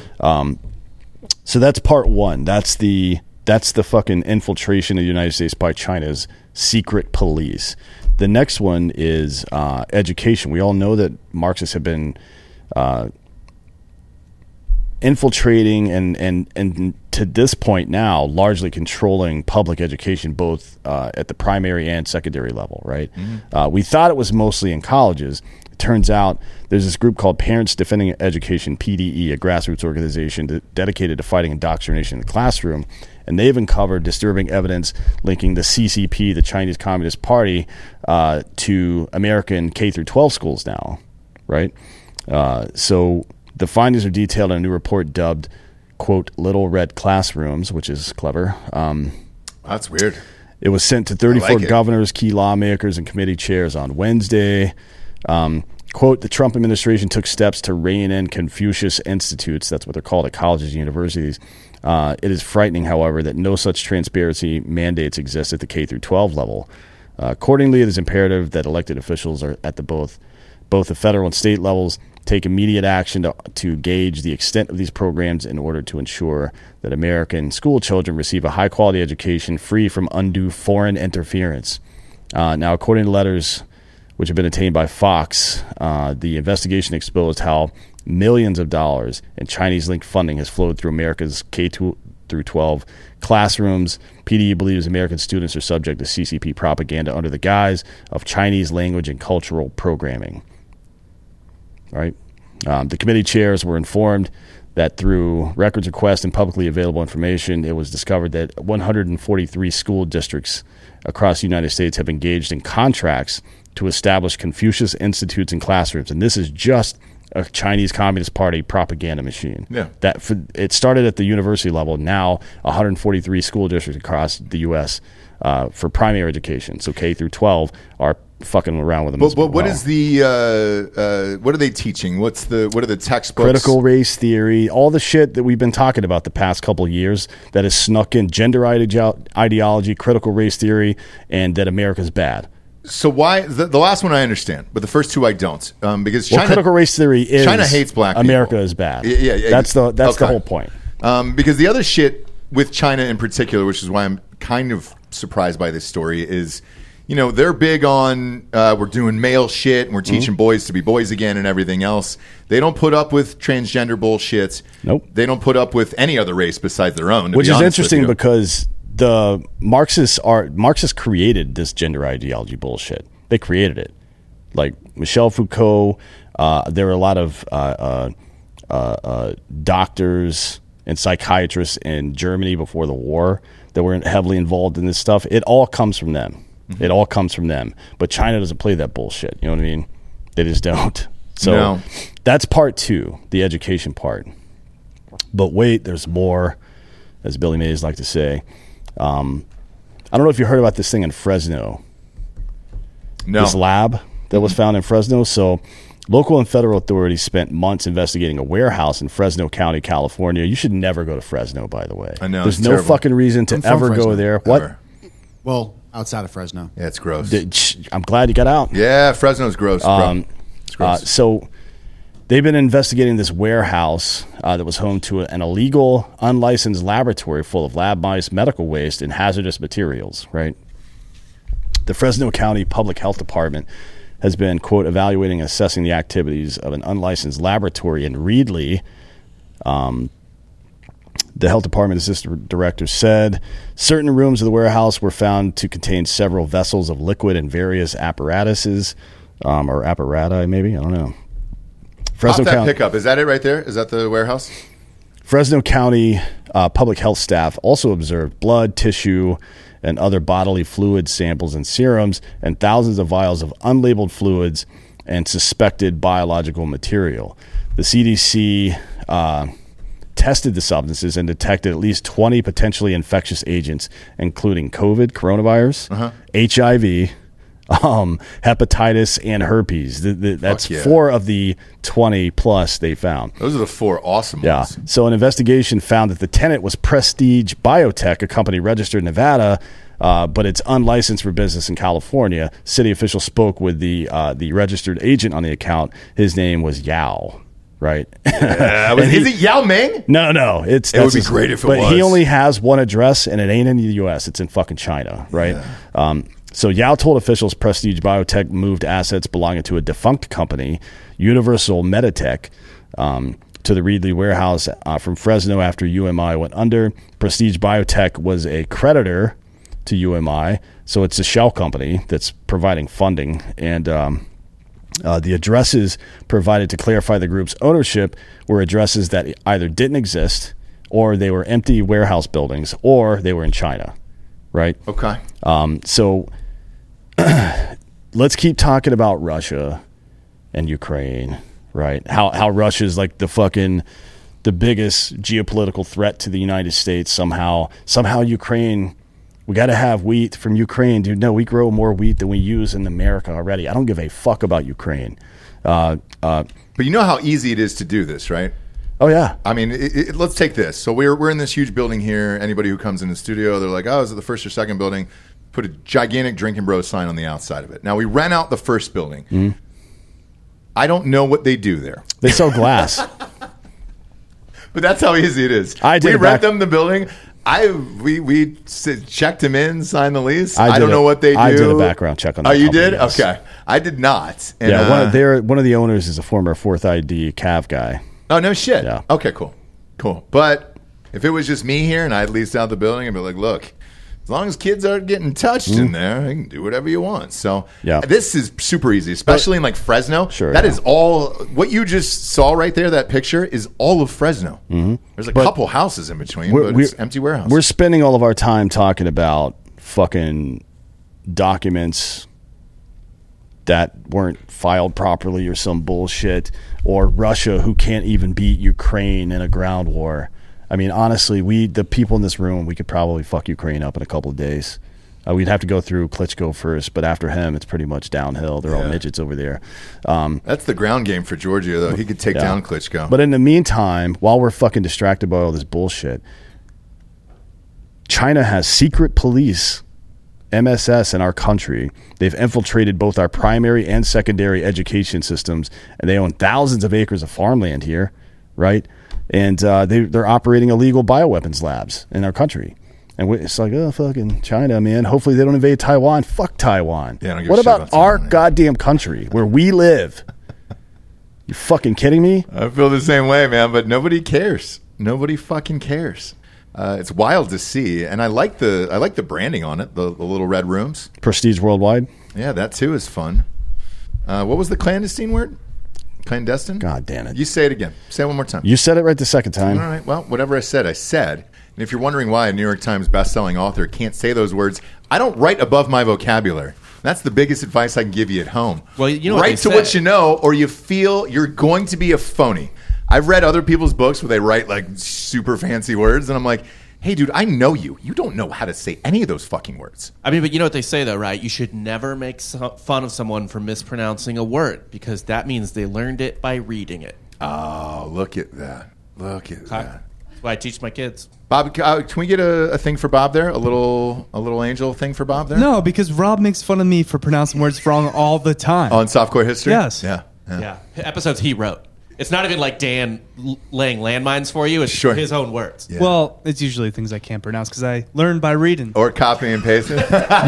So that's part one. That's the fucking infiltration of the United States by China's secret police. The next one is education. We all know that Marxists have been infiltrating and to this point now largely controlling public education, both at the primary and secondary level, right? Mm-hmm. We thought it was mostly in colleges. Turns out there's this group called Parents Defending Education, PDE, a grassroots organization dedicated to fighting indoctrination in the classroom, and they've uncovered disturbing evidence linking the CCP, the Chinese Communist Party, to American K-12 schools now, right? So the findings are detailed in a new report dubbed, quote, Little Red Classrooms, which is clever. That's weird. It was sent to 34 governors, key lawmakers, and committee chairs on Wednesday. Quote, the Trump administration took steps to rein in Confucius Institutes, that's what they're called at colleges and universities. It is frightening, however, that no such transparency mandates exist at the K-12 level. Accordingly, it is imperative that elected officials are at both the federal and state levels take immediate action to gauge the extent of these programs in order to ensure that American school children receive a high-quality education free from undue foreign interference. Now, according to letters which have been obtained by Fox, the investigation exposed how millions of dollars in Chinese-linked funding has flowed through America's K-12 classrooms. PDE believes American students are subject to CCP propaganda under the guise of Chinese language and cultural programming. All right. The committee chairs were informed that through records requests and publicly available information, it was discovered that 143 school districts across the United States have engaged in contracts to establish Confucius Institutes in classrooms. And this is just a Chinese Communist Party propaganda machine. Yeah. It started at the university level, now 143 school districts across the U.S. For primary education. So K-12 are fucking around with them. But what is the what are they teaching? What are the textbooks? Critical race theory, all the shit that we've been talking about the past couple of years that has snuck in gender ideology, critical race theory, and that America's bad. So why the last one I understand, but the first two I don't, because China, critical race theory is China hates black people. America is bad. Yeah. That's the whole point. Because the other shit with China in particular, which is why I'm kind of surprised by this story, is they're big on we're doing male shit and we're teaching boys to be boys again and everything else. They don't put up with transgender bullshit. Nope. They don't put up with any other race besides their own. Which is interesting because the Marxists created this gender ideology bullshit. They created it. Like Michel Foucault, there were a lot of doctors and psychiatrists in Germany before the war that were heavily involved in this stuff. It all comes from them. Mm-hmm. It all comes from them. But China doesn't play that bullshit. You know what I mean? They just don't. So that's part two, the education part. But wait, there's more, as Billy Mays liked to say. I don't know if you heard about this thing in Fresno. No. This lab that was found in Fresno. So local and federal authorities spent months investigating a warehouse in Fresno County, California. You should never go to Fresno, by the way. I know. There's no terrible fucking reason to ever go there. What? Well, outside of Fresno. Yeah, it's gross. I'm glad you got out. Yeah, Fresno's gross, bro. It's gross. So They've been investigating this warehouse that was home to an illegal, unlicensed laboratory full of lab mice, medical waste, and hazardous materials, right? The Fresno County Public Health Department has been, quote, evaluating and assessing the activities of an unlicensed laboratory in Reedley. The health department assistant director said certain rooms of the warehouse were found to contain several vessels of liquid and various apparatuses, or apparati, maybe. I don't know. Fresno County pickup. Is that it right there? Is that the warehouse? Fresno County public health staff also observed blood, tissue, and other bodily fluid samples and serums, and thousands of vials of unlabeled fluids and suspected biological material. The CDC tested the substances and detected at least 20 potentially infectious agents, including COVID, coronavirus, HIV, hepatitis, and herpes. That's four of the 20 plus they found. Those are the four awesome ones. Yeah. So an investigation found that the tenant was Prestige Biotech, a company registered in Nevada, but it's unlicensed for business in California. City officials spoke with the registered agent on the account. His name was Yao. Right? Yeah, is it Yao Ming? No. It would be great if it was. But he only has one address, and it ain't in the U.S. It's in fucking China, right? Yeah. So Yao told officials Prestige Biotech moved assets belonging to a defunct company, Universal Meditech, to the Reedley warehouse from Fresno after UMI went under. Prestige Biotech was a creditor to UMI, so it's a shell company that's providing funding, and the addresses provided to clarify the group's ownership were addresses that either didn't exist, or they were empty warehouse buildings, or they were in China, right? Okay. So let's keep talking about Russia and Ukraine, right? How Russia's like the biggest geopolitical threat to the United States somehow Ukraine. We got to have wheat from Ukraine, dude. No, we grow more wheat than we use in America already. I don't give a fuck about Ukraine. But you know how easy it is to do this, right? Oh, yeah. I mean, let's take this. So we're in this huge building here. Anybody who comes in the studio, they're like, oh, is it the first or second building? Put a gigantic Drinking Bros sign on the outside of it. Now, we rent out the first building. Mm-hmm. I don't know what they do there. They sell glass. But that's how easy it is. We rent them the building. We checked him in, signed the lease. I don't know what they do. I did a background check on that. Oh, you did? Yes. Okay. I did not. And yeah, one of the owners is a former 4th ID Cav guy. Oh, no shit. Yeah. Okay, cool. But if it was just me here and I leased out the building, I'd be like, look, as long as kids aren't getting touched in there, you can do whatever you want. So this is super easy, especially in like Fresno. Sure, that is all what you just saw right there. That picture is all of Fresno. Mm-hmm. There's a couple houses in between, but it's empty warehouses. We're spending all of our time talking about fucking documents that weren't filed properly or some bullshit, or Russia who can't even beat Ukraine in a ground war. I mean, honestly, the people in this room, we could probably fuck Ukraine up in a couple of days. We'd have to go through Klitschko first, but after him, it's pretty much downhill. They're all midgets over there. That's the ground game for Georgia, though. He could take down Klitschko. But in the meantime, while we're fucking distracted by all this bullshit, China has secret police, MSS, in our country. They've infiltrated both our primary and secondary education systems, and they own thousands of acres of farmland here, right? And they're operating illegal bioweapons labs in our country. And it's like, oh, fucking China, man. Hopefully they don't invade Taiwan. Fuck Taiwan. Yeah, what about our goddamn country where we live? You fucking kidding me? I feel the same way, man, but nobody cares. Nobody fucking cares. It's wild to see. And I like the branding on it, the little red rooms. Prestige Worldwide. Yeah, that too is fun. What was the clandestine word? Clandestine? God damn it. You say it again. Say it one more time. You said it right the second time. All right. Well, whatever I said. And if you're wondering why a New York Times bestselling author can't say those words, I don't write above my vocabulary. That's the biggest advice I can give you at home. Well, you know what they say. Write to what you know, or you feel you're going to be a phony. I've read other people's books where they write like super fancy words, and I'm like, hey, dude, I know you. You don't know how to say any of those fucking words. I mean, but you know what they say, though, right? You should never make fun of someone for mispronouncing a word because that means they learned it by reading it. Oh, look at that. Look at that. That's why I teach my kids. Bob, can we get a thing for Bob there? A little angel thing for Bob there? No, because Rob makes fun of me for pronouncing words wrong all the time. Oh, in softcore history? Yes. Yeah. Episodes he wrote. It's not even like Dan laying landmines for you. It's sure. his own words. Yeah. Well, it's usually things I can't pronounce because I learn by reading or copying and pasting.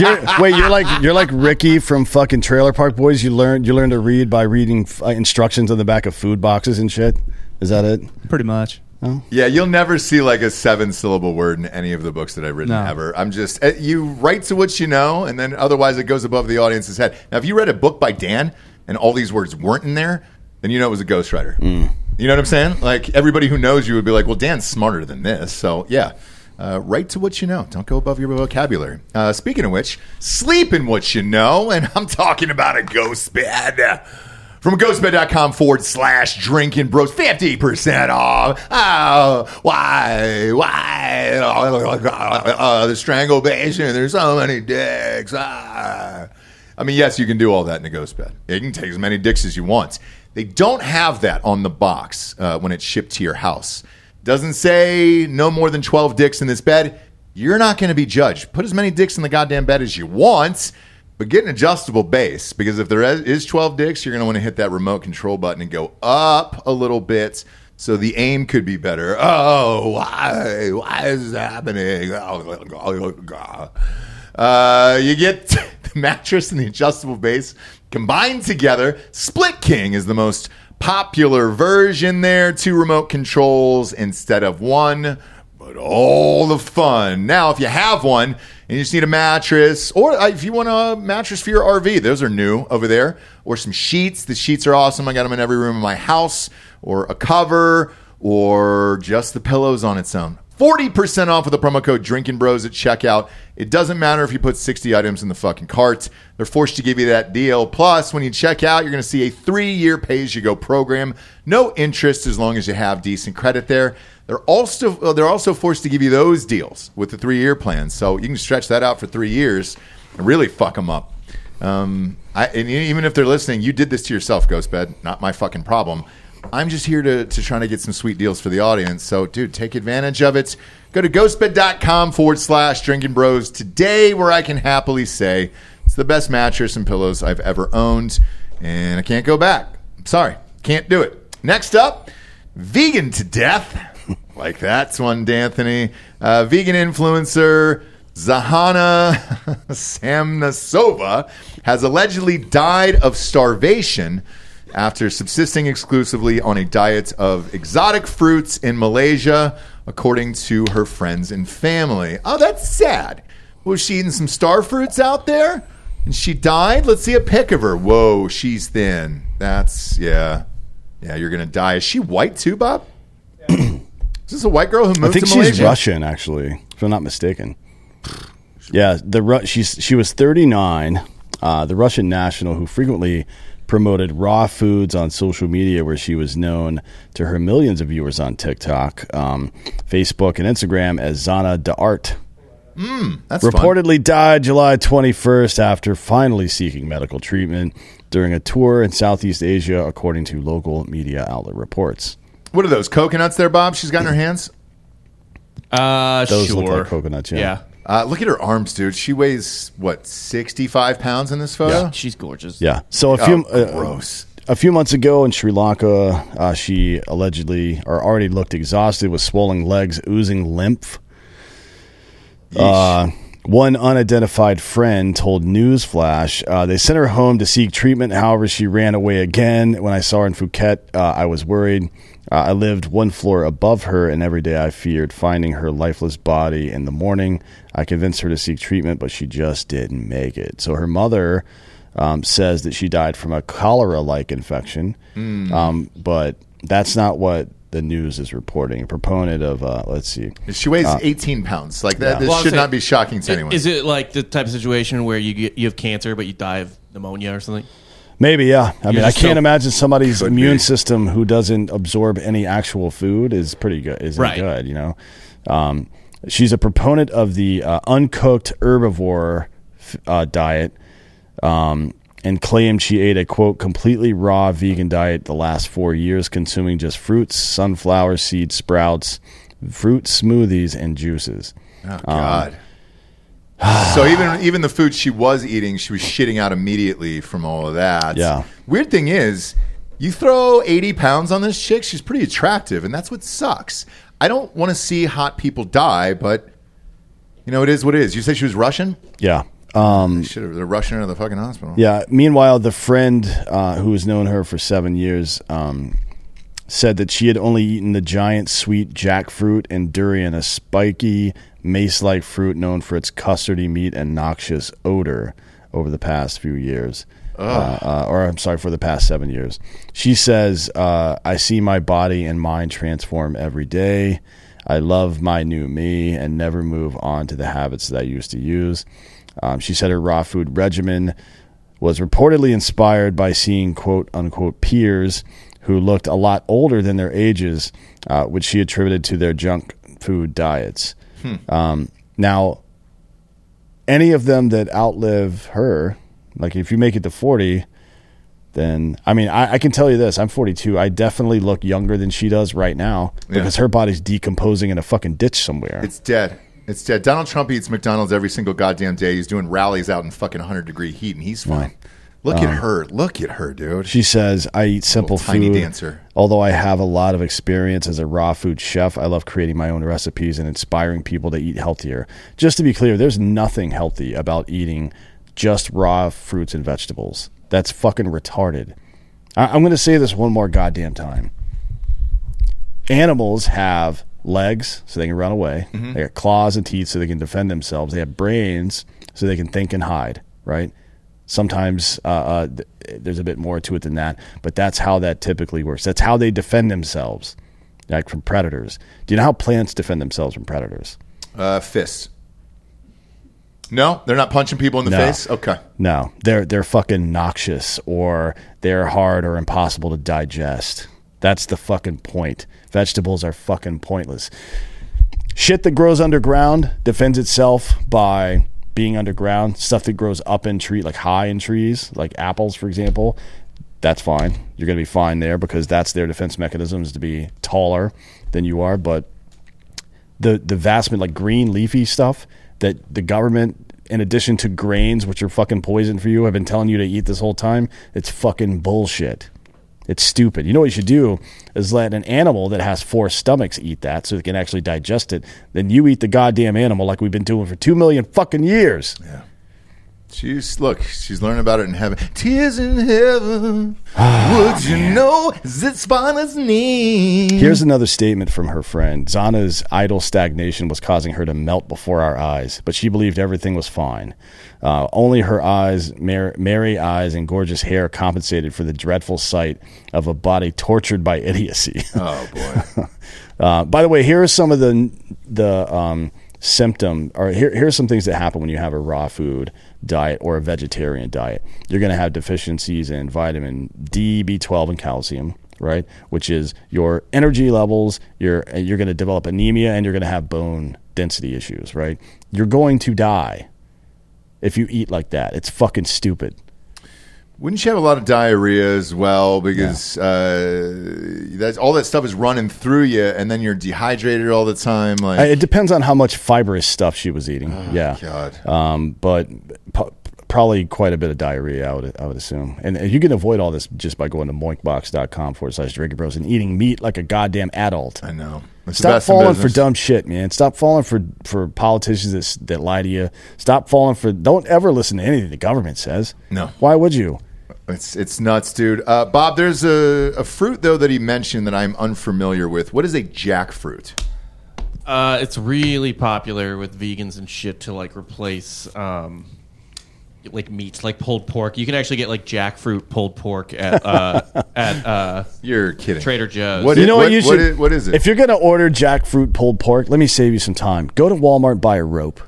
you're like Ricky from fucking Trailer Park Boys. You learn to read by reading instructions on the back of food boxes and shit. Is that it? Pretty much. Oh. Yeah, you'll never see like a 7-syllable word in any of the books that I've written ever. I'm just you write to what you know, and then otherwise it goes above the audience's head. Now, if you read a book by Dan and all these words weren't in there, then you know it was a ghostwriter. Mm. You know what I'm saying? Like everybody who knows you would be like, "Well, Dan's smarter than this." So yeah, write to what you know. Don't go above your vocabulary. Speaking of which, sleep in what you know, and I'm talking about a ghost bed. From ghostbed.com/drinkingbros, 50% off. Oh, why? The strangulation, there's so many dicks. Ah. I mean, yes, you can do all that in a ghost bed. You can take as many dicks as you want. They don't have that on the box when it's shipped to your house. Doesn't say no more than 12 dicks in this bed. You're not going to be judged. Put as many dicks in the goddamn bed as you want. But get an adjustable base, because if there is 12 dicks, you're going to want to hit that remote control button and go up a little bit so the aim could be better. Oh, why is this happening? You get the mattress and the adjustable base combined together. Split King is the most popular version there. 2 remote controls instead of 1. But all the fun. Now, if you have one and you just need a mattress, or if you want a mattress for your RV, those are new over there, or some sheets. The sheets are awesome. I got them in every room in my house, or a cover, or just the pillows on its own. 40% off with the promo code Drinking Bros at checkout. It doesn't matter if you put 60 items in the fucking cart. They're forced to give you that deal. Plus, when you check out, you're going to see a 3-year pay-as-you-go program. No interest as long as you have decent credit there. They're also forced to give you those deals with the 3-year plan, so you can stretch that out for 3 years and really fuck them up. And even if they're listening, you did this to yourself, Ghostbed. Not my fucking problem. I'm just here to try to get some sweet deals for the audience. So, dude, take advantage of it. Go to ghostbed.com/drinkingbros today, where I can happily say it's the best mattress and pillows I've ever owned, and I can't go back. I'm sorry. Can't do it. Next up, vegan to death. Like that's one, D'Anthony. Vegan influencer Zahana Samnasova has allegedly died of starvation after subsisting exclusively on a diet of exotic fruits in Malaysia, according to her friends and family. Oh, that's sad. Was she eating some star fruits out there? And she died? Let's see a pic of her. Whoa, she's thin. That's, yeah. Yeah, you're going to die. Is she white too, Bob? Yeah. Is this a white girl who moved to Malaysia? I think she's Russian, actually, if I'm not mistaken. Yeah, she was 39, the Russian national who frequently promoted raw foods on social media, where she was known to her millions of viewers on TikTok, Facebook, and Instagram as Zana D'Art. That's reportedly fun. Died July 21st after finally seeking medical treatment during a tour in Southeast Asia, according to local media outlet reports. What are those, coconuts there, Bob, she's got in her hands? Those sure. Those look like coconuts, yeah. Look at her arms, dude. She weighs, what, 65 pounds in this photo? Yeah. She's gorgeous. Yeah. So a few months ago in Sri Lanka, she allegedly or already looked exhausted with swollen legs, oozing lymph. One unidentified friend told Newsflash they sent her home to seek treatment. However, she ran away again. When I saw her in Phuket, I was worried. I lived one floor above her, and every day I feared finding her lifeless body in the morning. I convinced her to seek treatment, but she just didn't make it. So her mother says that she died from a cholera-like infection, but that's not what the news is reporting. A proponent of, let's see. She weighs 18 pounds. Like that, yeah. This should not be shocking to anyone. Is it like the type of situation where you have cancer, but you die of pneumonia or something? Maybe, yeah. I can't imagine somebody's immune system who doesn't absorb any actual food is pretty good. Isn't good, you know. She's a proponent of the uncooked herbivore diet, and claimed she ate a quote completely raw vegan diet the last 4 years, consuming just fruits, sunflower seeds, sprouts, fruit smoothies, and juices. Oh God. So even the food she was eating, she was shitting out immediately from all of that. Yeah. Weird thing is, You throw 80 pounds on this chick, she's pretty attractive, and that's what sucks. I don't want to see hot people die, but, you know, it is what it is. You say she was Russian? Yeah. They're rushing her to the fucking hospital. Yeah. Meanwhile, the friend who has known her for 7 years said that she had only eaten the giant sweet jackfruit and durian, a spiky mace-like fruit known for its custardy meat and noxious odor over the past few years. For the past 7 years. She says, I see my body and mind transform every day. I love my new me and never move on to the habits that I used to use. She said her raw food regimen was reportedly inspired by seeing quote unquote peers who looked a lot older than their ages, which she attributed to their junk food diets. Now, any of them that outlive her, like if you make it to 40, then I can tell you this, I'm 42. I definitely look younger than she does right now because her body's decomposing in a fucking ditch somewhere. It's dead. It's dead. Donald Trump eats McDonald's every single goddamn day. He's doing rallies out in fucking 100-degree heat, and he's fine. Yeah. Look at her, dude. She says, I eat simple food. Tiny dancer. Although I have a lot of experience as a raw food chef, I love creating my own recipes and inspiring people to eat healthier. Just to be clear, there's nothing healthy about eating just raw fruits and vegetables. That's fucking retarded. I'm going to say this one more goddamn time. Animals have legs so they can run away. Mm-hmm. They got claws and teeth so they can defend themselves. They have brains so they can think and hide, right? Sometimes there's a bit more to it than that, but that's how that typically works. That's how they defend themselves, like from predators. Do you know how plants defend themselves from predators? Fists. No, they're not punching people in the face? Okay. No, they're fucking noxious, or they're hard or impossible to digest. That's the fucking point. Vegetables are fucking pointless. Shit that grows underground defends itself by being underground. Stuff that grows up in trees, like high in trees, like apples, for example, that's fine. You're going to be fine there because that's their defense mechanism, is to be taller than you are. But the vast, like green leafy stuff that the government, in addition to grains, which are fucking poison for you, have been telling you to eat this whole time, it's fucking bullshit. It's stupid. You know what you should do is let an animal that has four stomachs eat that so it can actually digest it. Then you eat the goddamn animal like we've been doing for 2 million fucking years. Yeah. She's learning about it in heaven. Tears in heaven. Would you know Zitsvana's name? Here's another statement from her friend. Zana's idle stagnation was causing her to melt before our eyes, but she believed everything was fine. Only her eyes, merry eyes, and gorgeous hair compensated for the dreadful sight of a body tortured by idiocy. Oh, boy. By the way, here are some of the symptom, or here's some things that happen when you have a raw food diet or a vegetarian diet. You're going to have deficiencies in vitamin D, B12, and calcium, right? Which is your energy levels. You're going to develop anemia, and you're going to have bone density issues, right? You're going to die if you eat like that. It's fucking stupid. Wouldn't you have a lot of diarrhea as well? Because that's, all that stuff is running through you, and then you're dehydrated all the time. Like, it depends on how much fibrous stuff she was eating. Oh, yeah, God. But probably quite a bit of diarrhea, I would assume. And you can avoid all this just by going to moinkbox.com/DrinkinBros and eating meat like a goddamn adult. I know. It's Stop falling for dumb shit, man. Stop falling for politicians that lie to you. Stop falling for. Don't ever listen to anything the government says. No. Why would you? It's nuts, dude. Bob, there's a fruit, though, that he mentioned that I'm unfamiliar with. What is a jackfruit? It's really popular with vegans and shit to, like, replace, like, meats, like pulled pork. You can actually get, like, jackfruit pulled pork at You're kidding. Trader Joe's. What is it? If you're going to order jackfruit pulled pork, let me save you some time. Go to Walmart and buy a rope.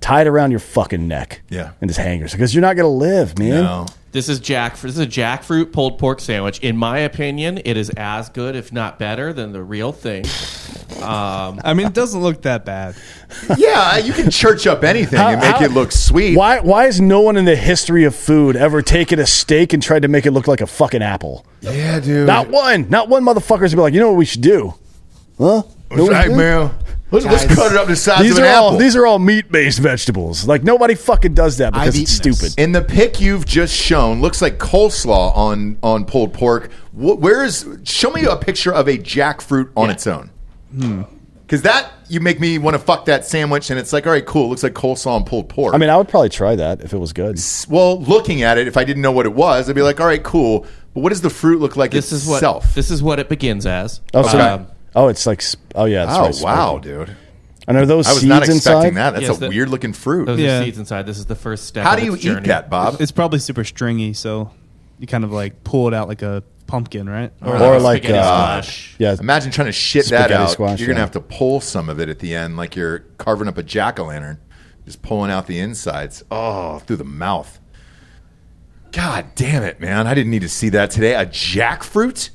Tie it around your fucking neck. Yeah. And just hangers. Because you're not going to live, man. No. This is a jackfruit pulled pork sandwich. In my opinion, it is as good, if not better, than the real thing. It doesn't look that bad. Yeah, you can church up anything and make it look sweet. Why has no one in the history of food ever taken a steak and tried to make it look like a fucking apple? Yeah, dude. Not one motherfucker's been like, you know what we should do? Huh? Right, man. Let's cut it up the size of an apple. These are all meat-based vegetables. Like, nobody fucking does that because it's stupid. And the pic you've just shown looks like coleslaw on pulled pork. Where is? Show me a picture of a jackfruit on its own. Because that, you make me want to fuck that sandwich, and it's like, all right, cool. It looks like coleslaw and pulled pork. I mean, I would probably try that if it was good. Well, looking at it, if I didn't know what it was, I'd be like, all right, cool. But what does the fruit look like itself? This is what it begins as. Oh, sorry. Oh, it's like, oh, yeah. That's wow, dude. And are those seeds inside? I was not expecting that. That's a weird-looking fruit. Those are seeds inside. This is the first step. How do you eat that, Bob? It's probably super stringy, so you kind of like pull it out like a pumpkin, right? Or like a squash. Yeah. Imagine trying to shit that out. Squash, you're going to have to pull some of it at the end, like you're carving up a jack-o'-lantern, just pulling out the insides. Oh, through the mouth. God damn it, man. I didn't need to see that today. A jackfruit?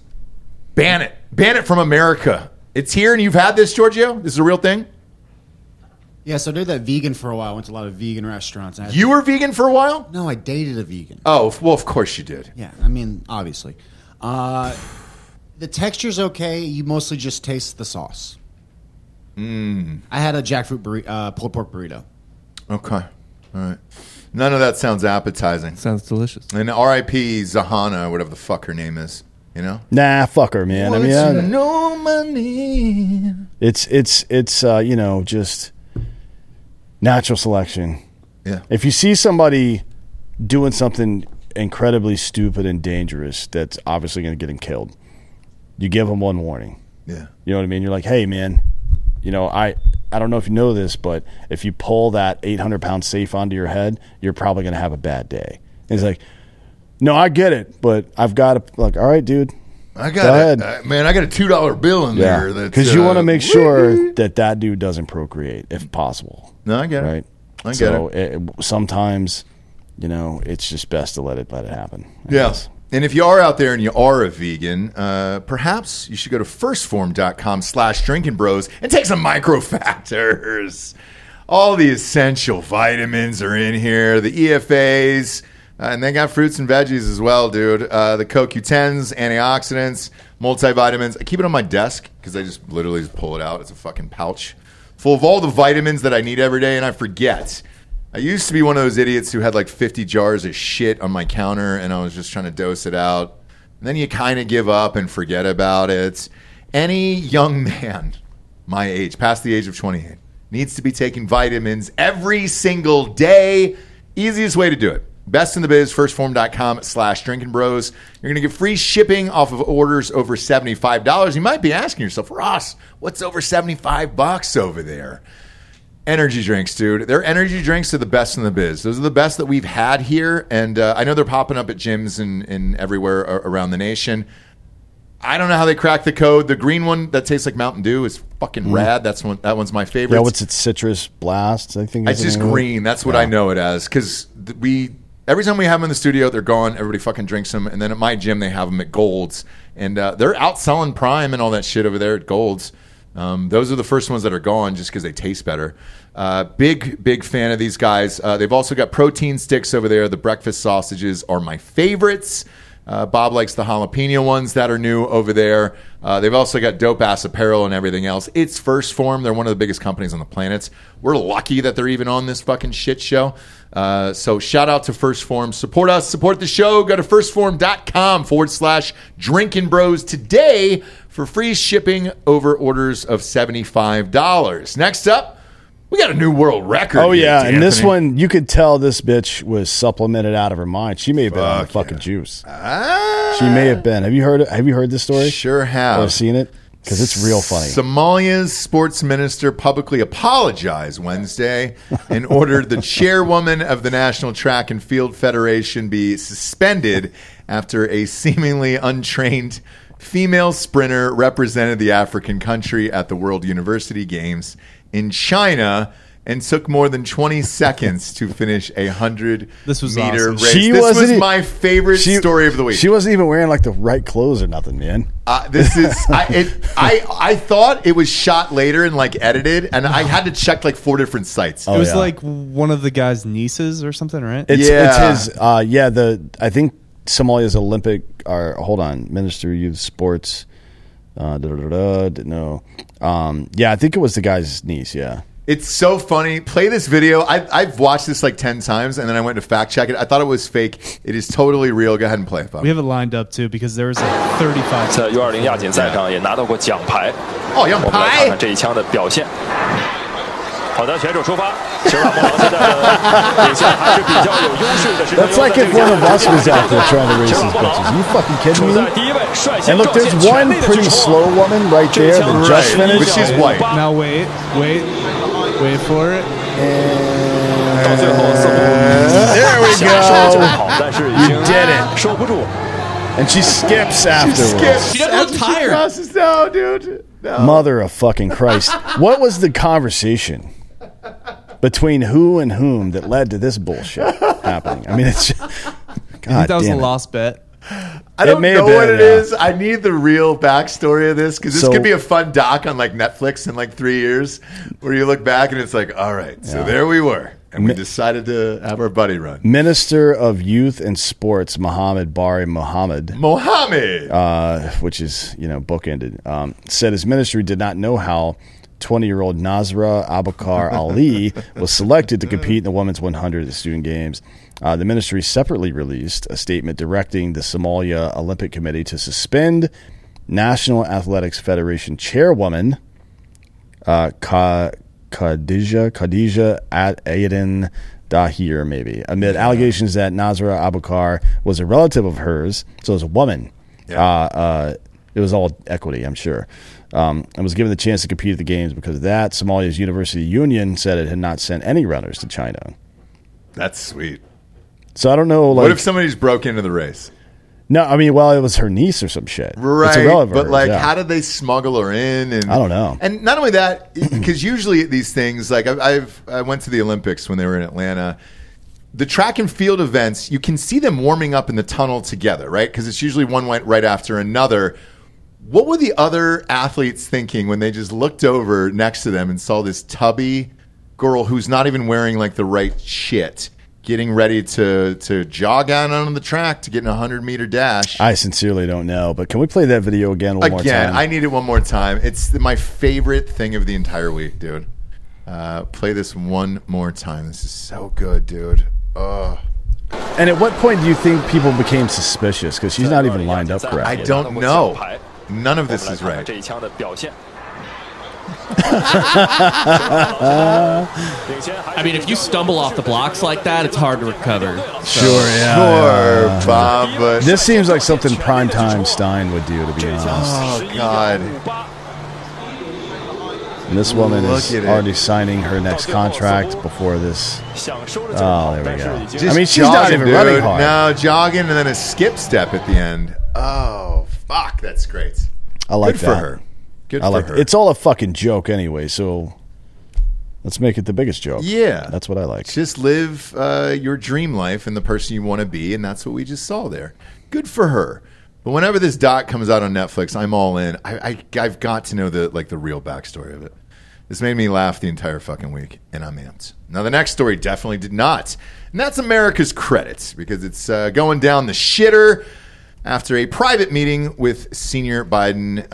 Ban it. Ban it from America. It's here, and you've had this, Giorgio? This is a real thing? Yeah, so I did that vegan for a while. I went to a lot of vegan restaurants. You were vegan for a while? No, I dated a vegan. Oh, well, of course you did. Yeah, I mean, obviously. The texture's okay. You mostly just taste the sauce. I had a jackfruit pulled pork burrito. Okay. All right. None of that sounds appetizing. Sounds delicious. And R.I.P. Zahana, whatever the fuck her name is. You know? Nah, fuck her, man. What's no money? It's you know, just natural selection. Yeah. If you see somebody doing something incredibly stupid and dangerous, that's obviously going to get him killed. You give them one warning. Yeah. You know what I mean? You're like, hey, man, you know, I don't know if you know this, but if you pull that 800-pound safe onto your head, you're probably going to have a bad day. And he's like, no, I get it, but I've got to, like, all right, dude. Man, I got a $2 bill in there. Because you want to make sure that dude doesn't procreate, if possible. No, I get it. I get it. Sometimes, you know, it's just best to let it happen. Yes. Yeah. And if you are out there and you are a vegan, perhaps you should go to firstform.com/drinkingbros and take some microfactors. All the essential vitamins are in here, the EFAs. And they got fruits and veggies as well, dude. The CoQ10s, antioxidants, multivitamins. I keep it on my desk because I just literally just pull it out. It's a fucking pouch full of all the vitamins that I need every day, and I forget. I used to be one of those idiots who had like 50 jars of shit on my counter, and I was just trying to dose it out. And then you kind of give up and forget about it. Any young man my age, past the age of 28, needs to be taking vitamins every single day. Easiest way to do it. Best in the biz, firstform.com/drinkingbros. You're going to get free shipping off of orders over $75. You might be asking yourself, Ross, what's over $75 over there? Energy drinks, dude. Their energy drinks are the best in the biz. Those are the best that we've had here. And I know they're popping up at gyms and everywhere around the nation. I don't know how they crack the code. The green one that tastes like Mountain Dew is fucking rad. That one's my favorite. Yeah, what's it? Citrus Blast, I think. It's just green. That's what I know it as. Because every time we have them in the studio, they're gone. Everybody fucking drinks them. And then at my gym, they have them at Gold's. And they're outselling Prime and all that shit over there at Gold's. Those are the first ones that are gone just because they taste better. Big fan of these guys. They've also got protein sticks over there. The breakfast sausages are my favorites. Bob likes the jalapeno ones that are new over there. They've also got dope-ass apparel and everything else. It's First Form. They're one of the biggest companies on the planet. We're lucky that they're even on this fucking shit show. So shout out to First Form. Support us. Support the show. Go to firstform.com/drinkingbros today for free shipping over orders of $75. Next up, we got a new world record. Oh, yeah. D'Anthony. And this one, you could tell this bitch was supplemented out of her mind. She may have been on fucking juice. She may have been. Have you heard this story? Sure have. Or seen it? Because it's real funny. Somalia's sports minister publicly apologized Wednesday and ordered the chairwoman of the National Track and Field Federation be suspended after a seemingly untrained female sprinter represented the African country at the World University Games in China and took more than 20 seconds to finish a 100-meter race. This was my favorite story of the week. She wasn't even wearing like the right clothes or nothing, man. I thought it was shot later and like edited, and I had to check like 4 different sites. It was like one of the guy's nieces or something, right? It's his. I think Somalia's Olympic. Minister of Youth Sports. No. Yeah, I think it was the guy's niece. Yeah. It's so funny. Play this video. I've watched this like 10 times, and then I went to fact check it. I thought it was fake. It is totally real. Go ahead and play it, Bob. We have it lined up, too, because there was like 35. So, U20 亚锦赛上 也拿到过奖牌。哦，奖牌。我们来看看这一枪的表现。好的，选手出发。其实拉莫劳现在的领先还是比较有优势的。That's like if one of us was out there trying to race these bitches. Are you fucking kidding me? And look, there's one pretty slow woman right there that just finished, but she's white. Now wait for it. And there we go. You did it. And she skips afterwards. She doesn't look tired. Crosses, no, dude. No. Mother of fucking Christ. What was the conversation between who and whom that led to this bullshit happening? I mean, it's just, God, that was a lost bet. I don't know what it is. I need the real backstory of this, because this could be a fun doc on like Netflix in like 3 years, where you look back and it's like, all right, so there we were, and we decided to have our buddy run. Minister of Youth and Sports Mohammed Bari Mohammed, which is, you know, bookended, said his ministry did not know how 20-year-old Nasra Abubakar Ali was selected to compete in the women's 100 at student games. The ministry separately released a statement directing the Somalia Olympic Committee to suspend National Athletics Federation chairwoman Khadija Aden Dahir, maybe, amid allegations that Nasra Abubakar was a relative of hers, so it was a woman. Yeah. It was all equity, I'm sure. And was given the chance to compete at the games because of that. Somalia's University Union said it had not sent any runners to China. That's sweet. So I don't know. Like, what if somebody's broke into the race? No, I mean, well, it was her niece or some shit. Right. But like, how did they smuggle her in? And I don't know. And not only that, because usually at these things, like I went to the Olympics when they were in Atlanta. The track and field events, you can see them warming up in the tunnel together, right? Because it's usually one went right after another. What were the other athletes thinking when they just looked over next to them and saw this tubby girl who's not even wearing like the right shit getting ready to jog out on the track to get in a 100-meter dash? I sincerely don't know, but can we play that video again, more time? Again, I need it one more time. It's my favorite thing of the entire week, dude. Play this one more time. This is so good, dude. Ugh. And at what point do you think people became suspicious? Because she's not even lined up correctly. I don't know. None of this is right. I mean, if you stumble off the blocks like that, it's hard to recover. So. Sure, Bob. But this seems like something primetime Stein would do, to be honest. Oh, God. And this woman is already signing her next contract before this. Oh, there we go. Just I mean, she's jogging, not even running hard. No, jogging and then a skip step at the end. Oh, fuck, that's great. I like that. Good for her. Good for her. It's all a fucking joke anyway, so let's make it the biggest joke. Yeah. That's what I like. Just live your dream life and the person you want to be, and that's what we just saw there. Good for her. But whenever this doc comes out on Netflix, I'm all in. I've got to know the real backstory of it. This made me laugh the entire fucking week, and I'm amped. Now, the next story definitely did not. And that's America's credits, because it's going down the shitter. After a private meeting with senior Biden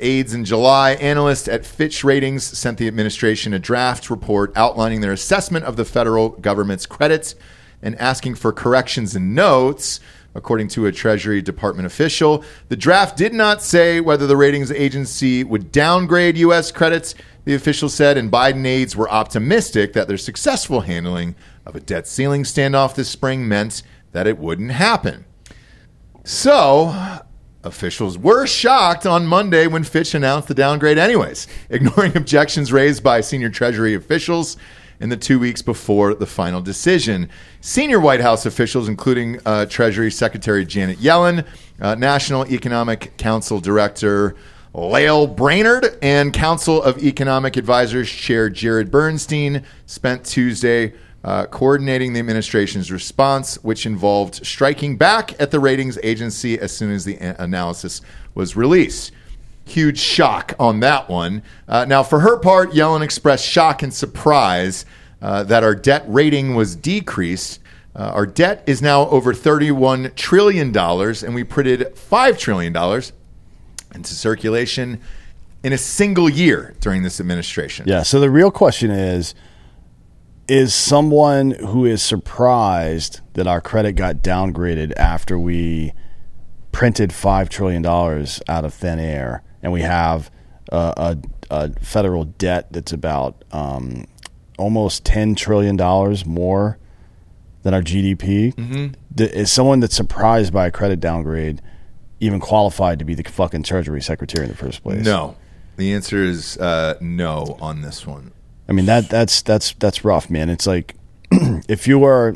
aides in July, analysts at Fitch Ratings sent the administration a draft report outlining their assessment of the federal government's credits and asking for corrections and notes. According to a Treasury Department official, the draft did not say whether the ratings agency would downgrade U.S. credits, the official said, and Biden aides were optimistic that their successful handling of a debt ceiling standoff this spring meant that it wouldn't happen. So, officials were shocked on Monday when Fitch announced the downgrade anyways, ignoring objections raised by senior Treasury officials in the 2 weeks before the final decision. Senior White House officials, including Treasury Secretary Janet Yellen, National Economic Council Director Lael Brainerd, and Council of Economic Advisors Chair Jared Bernstein, spent Tuesday coordinating the administration's response, which involved striking back at the ratings agency as soon as the analysis was released. Huge shock on that one. Now, for her part, Yellen expressed shock and surprise that our debt rating was decreased. Our debt is now over $31 trillion, and we printed $5 trillion. into circulation in a single year during this administration. Yeah, so the real question is someone who is surprised that our credit got downgraded after we printed $5 trillion out of thin air and we have a federal debt that's about almost $10 trillion more than our GDP. Mm-hmm. Is someone that's surprised by a credit downgrade even qualified to be the fucking Treasury Secretary in the first place? No. The answer is no on this one. I mean, that's rough, man. It's like if you're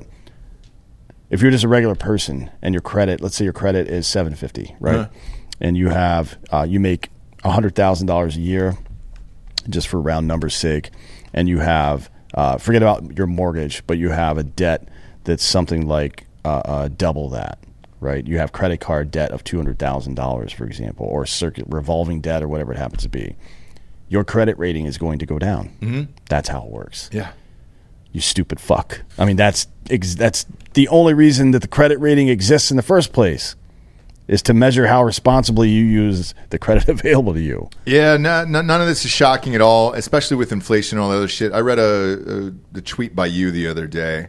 just a regular person and your credit, let's say your credit is 750, right? Uh-huh. And you have you make $100,000 a year, just for round numbers' sake, and you have forget about your mortgage, but you have a debt that's something like double that, right? You have credit card debt of $200,000, for example, or revolving debt, or whatever it happens to be. Your credit rating is going to go down. Mm-hmm. That's how it works. Yeah. You stupid fuck. I mean, that's the only reason that the credit rating exists in the first place, is to measure how responsibly you use the credit available to you. Yeah, none of this is shocking at all, especially with inflation and all the other shit. I read a tweet by you the other day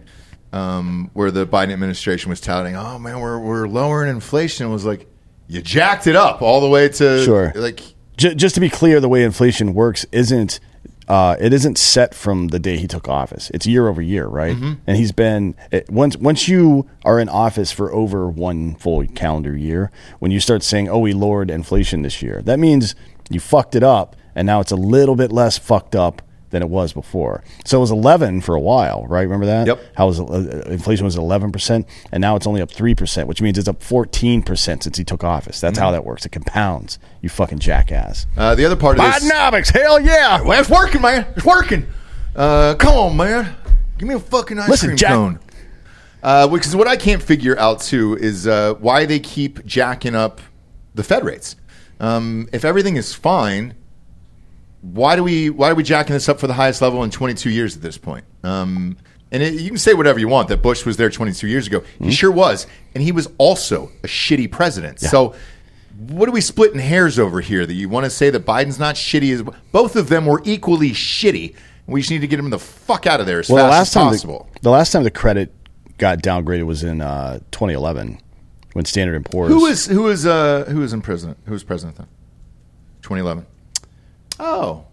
where the Biden administration was touting, oh, man, we're lowering inflation. It was like, you jacked it up all the way to... Sure. Like, just to be clear, the way inflation works isn't set from the day he took office. It's year over year, right? Mm-hmm. And he's been once you are in office for over one full calendar year, when you start saying, "Oh, we lowered inflation this year," that means you fucked it up, and now it's a little bit less fucked up than it was before. So it was 11 for a while, right? Remember that? Yep. How was inflation was 11%, and now it's only up 3%, which means it's up 14% since he took office. That's how that works. It compounds. You fucking jackass. The other part of this, Bidenomics. Hell yeah! Well, it's working, man. It's working. Come on, man. Give me a fucking ice cream cone. Which is what I can't figure out too is why they keep jacking up the Fed rates. If everything is fine, why are we jacking this up for the highest level in 22 years at this point? You can say whatever you want that Bush was there 22 years ago. Mm-hmm. He sure was, and he was also a shitty president. Yeah. So what are we splitting hairs over here? That you want to say that Biden's not shitty? Both of them were equally shitty. We just need to get him the fuck out of there as fast as possible. The last time the credit got downgraded was in 2011 when Standard & Poor's. Who was in prison? Who was president then? 2011. Oh,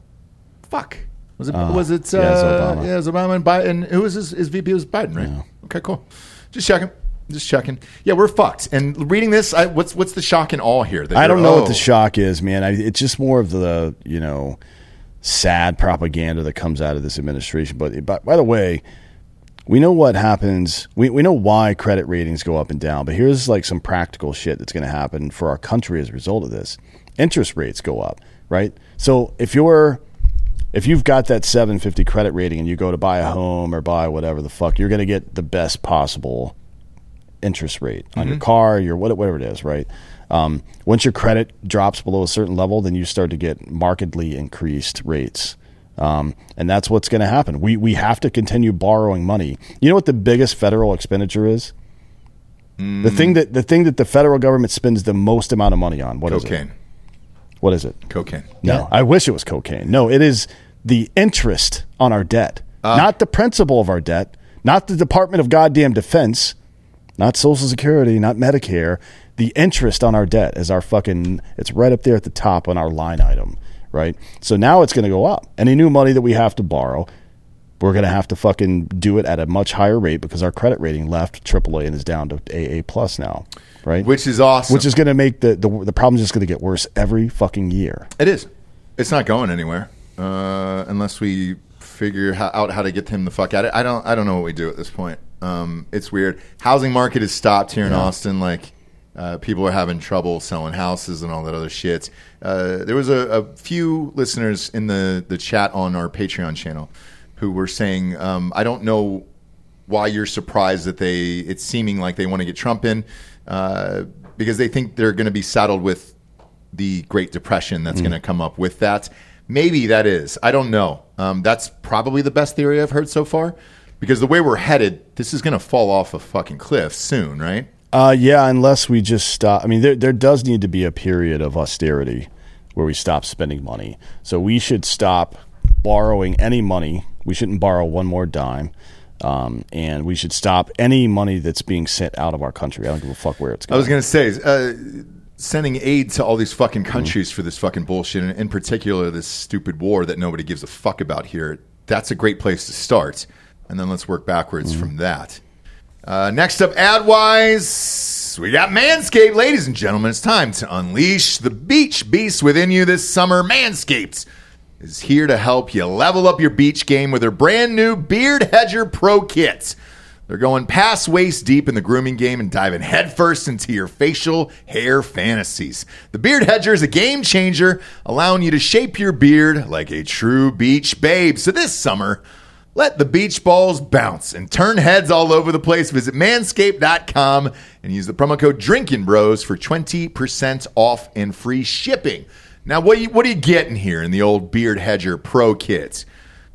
fuck! Was it? Yeah, it was Obama and Biden. Who was his VP? Was Biden, right? Yeah. Okay, cool. Just checking. Yeah, we're fucked. And reading this, what's the shock and awe here? I don't know what the shock is, man. It's just more of the sad propaganda that comes out of this administration. But by the way, we know what happens. We know why credit ratings go up and down. But here's like some practical shit that's going to happen for our country as a result of this. Interest rates go up, right? So if you've got that 750 credit rating and you go to buy a home or buy whatever the fuck, you're going to get the best possible interest rate on your car, your whatever it is, right? Once your credit drops below a certain level, then you start to get markedly increased rates. And that's what's going to happen. We have to continue borrowing money. You know what the biggest federal expenditure is? Mm. The thing that the federal government spends the most amount of money on. Cocaine. What is it? Cocaine. No, yeah. I wish it was cocaine. No, it is the interest on our debt, not the principal of our debt, not the Department of Goddamn Defense, not Social Security, not Medicare. The interest on our debt is our fucking. It's right up there at the top on our line item, right? So now it's going to go up. Any new money that we have to borrow, we're going to have to fucking do it at a much higher rate because our credit rating left AAA and is down to AA plus now. Right? Which is awesome. Which is going to make the problem just going to get worse every fucking year. It is. It's not going anywhere unless we figure out how to get him the fuck out of it. I don't know what we do at this point. It's weird. Housing market has stopped here in Austin. Like people are having trouble selling houses and all that other shit. There was a few listeners in the chat on our Patreon channel who were saying, I don't know why you're surprised that it's seeming like they want to get Trump in. Because they think they're going to be saddled with the Great Depression that's going to come up with that. Maybe that is. I don't know. That's probably the best theory I've heard so far. Because the way we're headed, this is going to fall off a fucking cliff soon, right? Yeah, unless we just stop. I mean, there does need to be a period of austerity where we stop spending money. So we should stop borrowing any money. We shouldn't borrow one more dime. And we should stop any money that's being sent out of our country. I don't give a fuck where it's going. I was going to say, sending aid to all these fucking countries for this fucking bullshit, and in particular this stupid war that nobody gives a fuck about here, that's a great place to start. And then let's work backwards from that. Next up, ad-wise, we got Manscaped. Ladies and gentlemen, it's time to unleash the beach beast within you this summer. Manscaped is here to help you level up your beach game with their brand new Beard Hedger Pro Kit. They're going past waist deep in the grooming game and diving headfirst into your facial hair fantasies. The Beard Hedger is a game changer, allowing you to shape your beard like a true beach babe. So this summer, let the beach balls bounce and turn heads all over the place. Visit manscaped.com and use the promo code DRINKINBROS for 20% off and free shipping. Now, what are you getting here in the old Beard Hedger Pro Kit?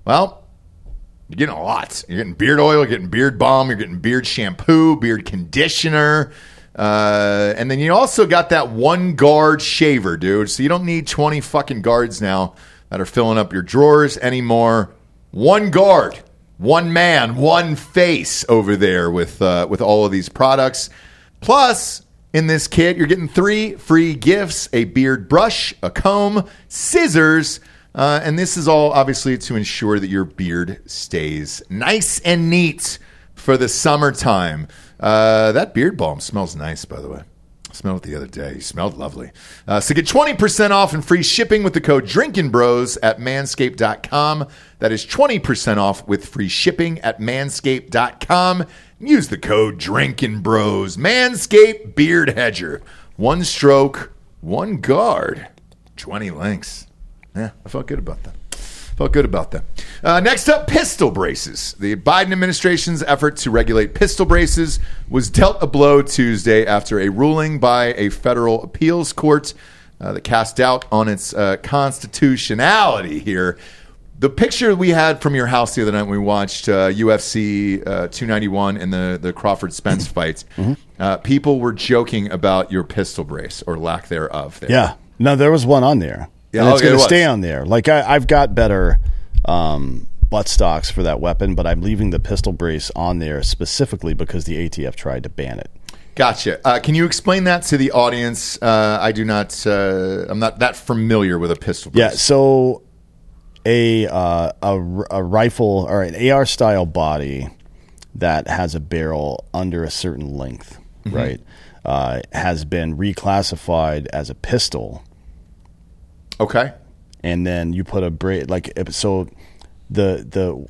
Well, you're getting a lot. You're getting beard oil, you're getting beard balm, you're getting beard shampoo, beard conditioner. And then you also got that one guard shaver, dude. So you don't need 20 fucking guards now that are filling up your drawers anymore. One guard, one man, one face over there with all of these products. Plus, in this kit, you're getting 3 free gifts, a beard brush, a comb, scissors, and this is all obviously to ensure that your beard stays nice and neat for the summertime. That beard balm smells nice, by the way. I smelled it the other day. You smelled lovely. So get 20% off and free shipping with the code DRINKINBROS at manscaped.com. That is 20% off with free shipping at manscaped.com. Use the code DRINKINBROS. Manscaped Beard Hedger. One stroke, one guard, 20 links. Yeah, I felt good about that. Next up, pistol braces. The Biden administration's effort to regulate pistol braces was dealt a blow Tuesday after a ruling by a federal appeals court that cast doubt on its constitutionality here. The picture we had from your house the other night when we watched UFC 291 and the Crawford Spence fight, people were joking about your pistol brace or lack thereof. There. Yeah. No, there was one on there. Yeah, and it's going to stay on there. Like I've got better butt stocks for that weapon, but I'm leaving the pistol brace on there specifically because the ATF tried to ban it. Gotcha. Can you explain that to the audience? I do not. I'm not that familiar with a pistol brace. Yeah. So a rifle or an AR style body that has a barrel under a certain length, right, has been reclassified as a pistol. Okay, and then you put a brace like so. The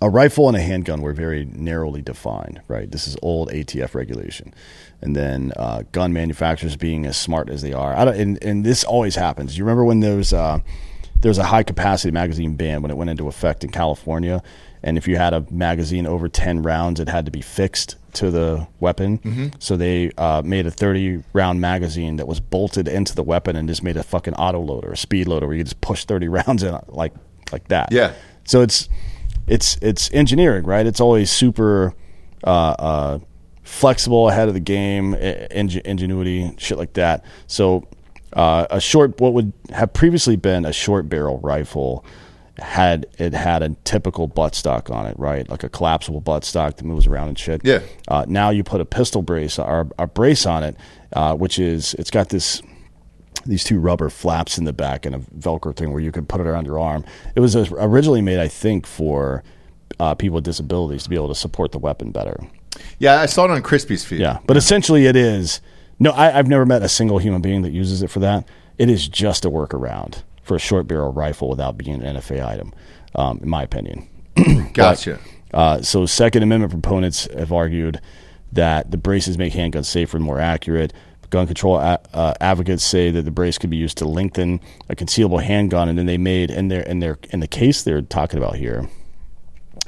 a rifle and a handgun were very narrowly defined, right? This is old ATF regulation, and then gun manufacturers being as smart as they are. And this always happens. You remember when there was a high capacity magazine ban when it went into effect in California, and if you had a magazine over 10 rounds, it had to be fixed to the weapon. So they made a 30 round magazine that was bolted into the weapon and just made a fucking auto loader, a speed loader where you just push 30 rounds in like that. Yeah. So it's engineering, right? It's always super flexible, ahead of the game, ingenuity, shit like that. So what would have previously been a short barrel rifle had it had a typical buttstock on it, right? Like a collapsible buttstock that moves around and shit. Yeah. Now you put a pistol brace or a brace on it, which is it's got these two rubber flaps in the back and a Velcro thing where you can put it around your arm. It was originally made, I think, for people with disabilities to be able to support the weapon better. Yeah, I saw it on Crispy's feed. Yeah, but essentially it is. No, I've never met a single human being that uses it for that. It is just a workaround for a short barrel rifle without being an NFA item, in my opinion. Gotcha. But, so Second Amendment proponents have argued that the braces make handguns safer and more accurate. Gun control advocates say that the brace could be used to lengthen a concealable handgun, and then they made in the case they're talking about here,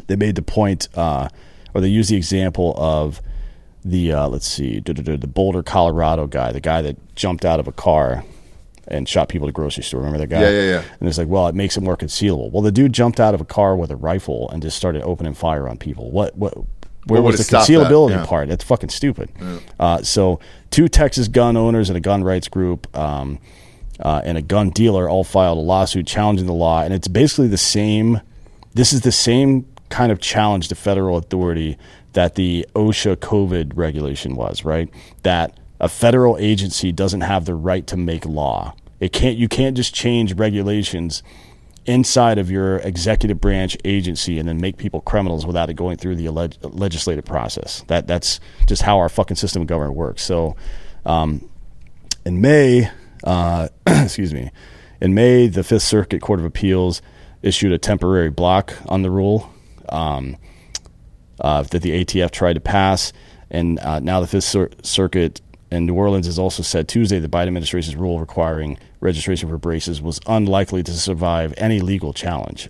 they made the point or they used the example of the the Boulder, Colorado guy, the guy that jumped out of a car and shot people at a grocery store. Remember that guy? Yeah. And it's like, well, it makes it more concealable. Well, the dude jumped out of a car with a rifle and just started opening fire on people. What? Where was the concealability part? That's fucking stupid. Yeah. So two Texas gun owners and a gun rights group and a gun dealer all filed a lawsuit challenging the law. And it's basically the same. This is the same kind of challenge to federal authority that the OSHA COVID regulation was, right? That a federal agency doesn't have the right to make law. It can't. You can't just change regulations inside of your executive branch agency and then make people criminals without it going through the legislative process. That's just how our fucking system of government works. So in May, the Fifth Circuit Court of Appeals issued a temporary block on the rule that the ATF tried to pass. And now the Fifth Circuit in New Orleans has also said Tuesday the Biden administration's rule requiring registration for braces was unlikely to survive any legal challenge.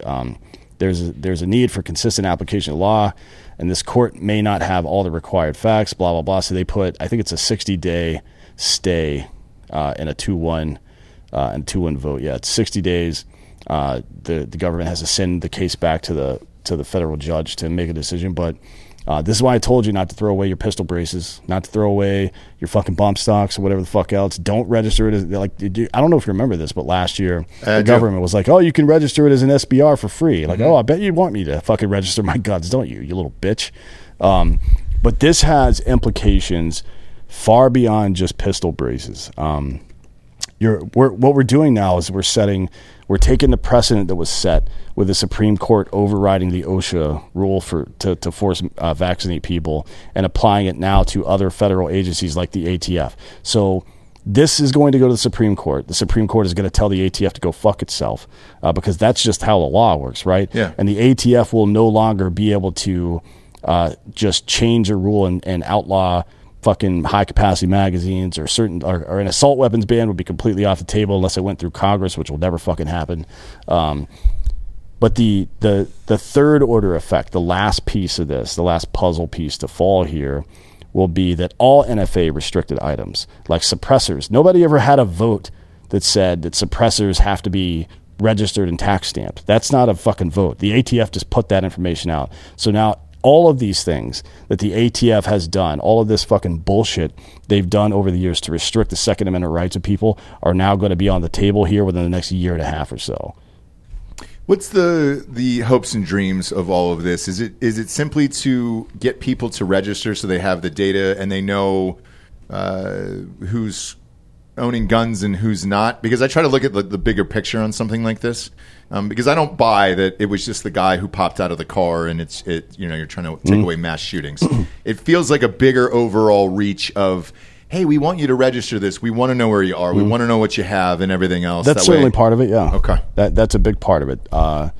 There's a need for consistent application of law, and this court may not have all the required facts, blah, blah, blah. So they put, I think it's a 60-day stay and a 2-1 and 2-1 vote. Yeah, it's 60 days. The government has to send the case back to the federal judge to make a decision. But this is why I told you not to throw away your pistol braces, not to throw away your fucking bump stocks or whatever the fuck else. Don't register it as, like, I don't know if you remember this, but last year the government was like, oh, you can register it as an SBR for free. Like, oh, I bet you want me to fucking register my guns, don't you, you little bitch? But this has implications far beyond just pistol braces. What we're doing now is we're taking the precedent that was set with the Supreme Court overriding the OSHA rule to force vaccinate people and applying it now to other federal agencies like the ATF. So this is going to go to the Supreme Court. The Supreme Court is going to tell the ATF to go fuck itself because that's just how the law works, right? Yeah. And the ATF will no longer be able to just change a rule and outlaw fucking high-capacity magazines or certain or an assault weapons ban would be completely off the table unless it went through Congress, which will never fucking happen. But the third-order effect, the last piece of this, the last puzzle piece to fall here, will be that all NFA-restricted items, like suppressors, nobody ever had a vote that said that suppressors have to be registered and tax stamped. That's not a fucking vote. The ATF just put that information out. So now all of these things that the ATF has done, all of this fucking bullshit they've done over the years to restrict the Second Amendment rights of people are now going to be on the table here within the next year and a half or so. What's the hopes and dreams of all of this? Is it simply to get people to register so they have the data and they know who's owning guns and who's not? Because I try to look at the bigger picture on something like this. Because I don't buy that it was just the guy who popped out of the car and you're trying to take away mass shootings. It feels like a bigger overall reach of, hey, we want you to register this. We want to know where you are. We want to know what you have and everything else. That's certainly part of it, yeah. Okay. That's a big part of it. But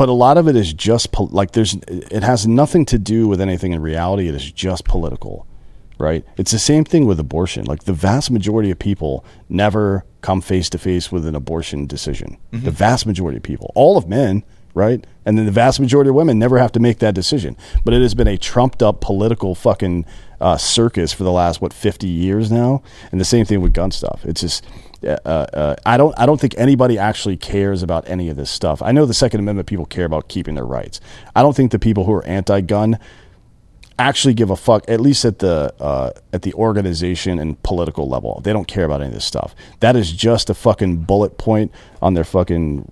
a lot of it is just, it has nothing to do with anything in reality. It is just political, right? It's the same thing with abortion. Like, the vast majority of people never come face to face with an abortion decision. Mm-hmm. The vast majority of people, all of men, right? And then the vast majority of women never have to make that decision. But it has been a trumped up political fucking circus for the last 50 years now. And the same thing with gun stuff. It's just I don't think anybody actually cares about any of this stuff. I know the Second Amendment people care about keeping their rights. I don't think the people who are anti-gun actually give a fuck, at least at the organization and political level. They don't care about any of this stuff. That is just a fucking bullet point on their fucking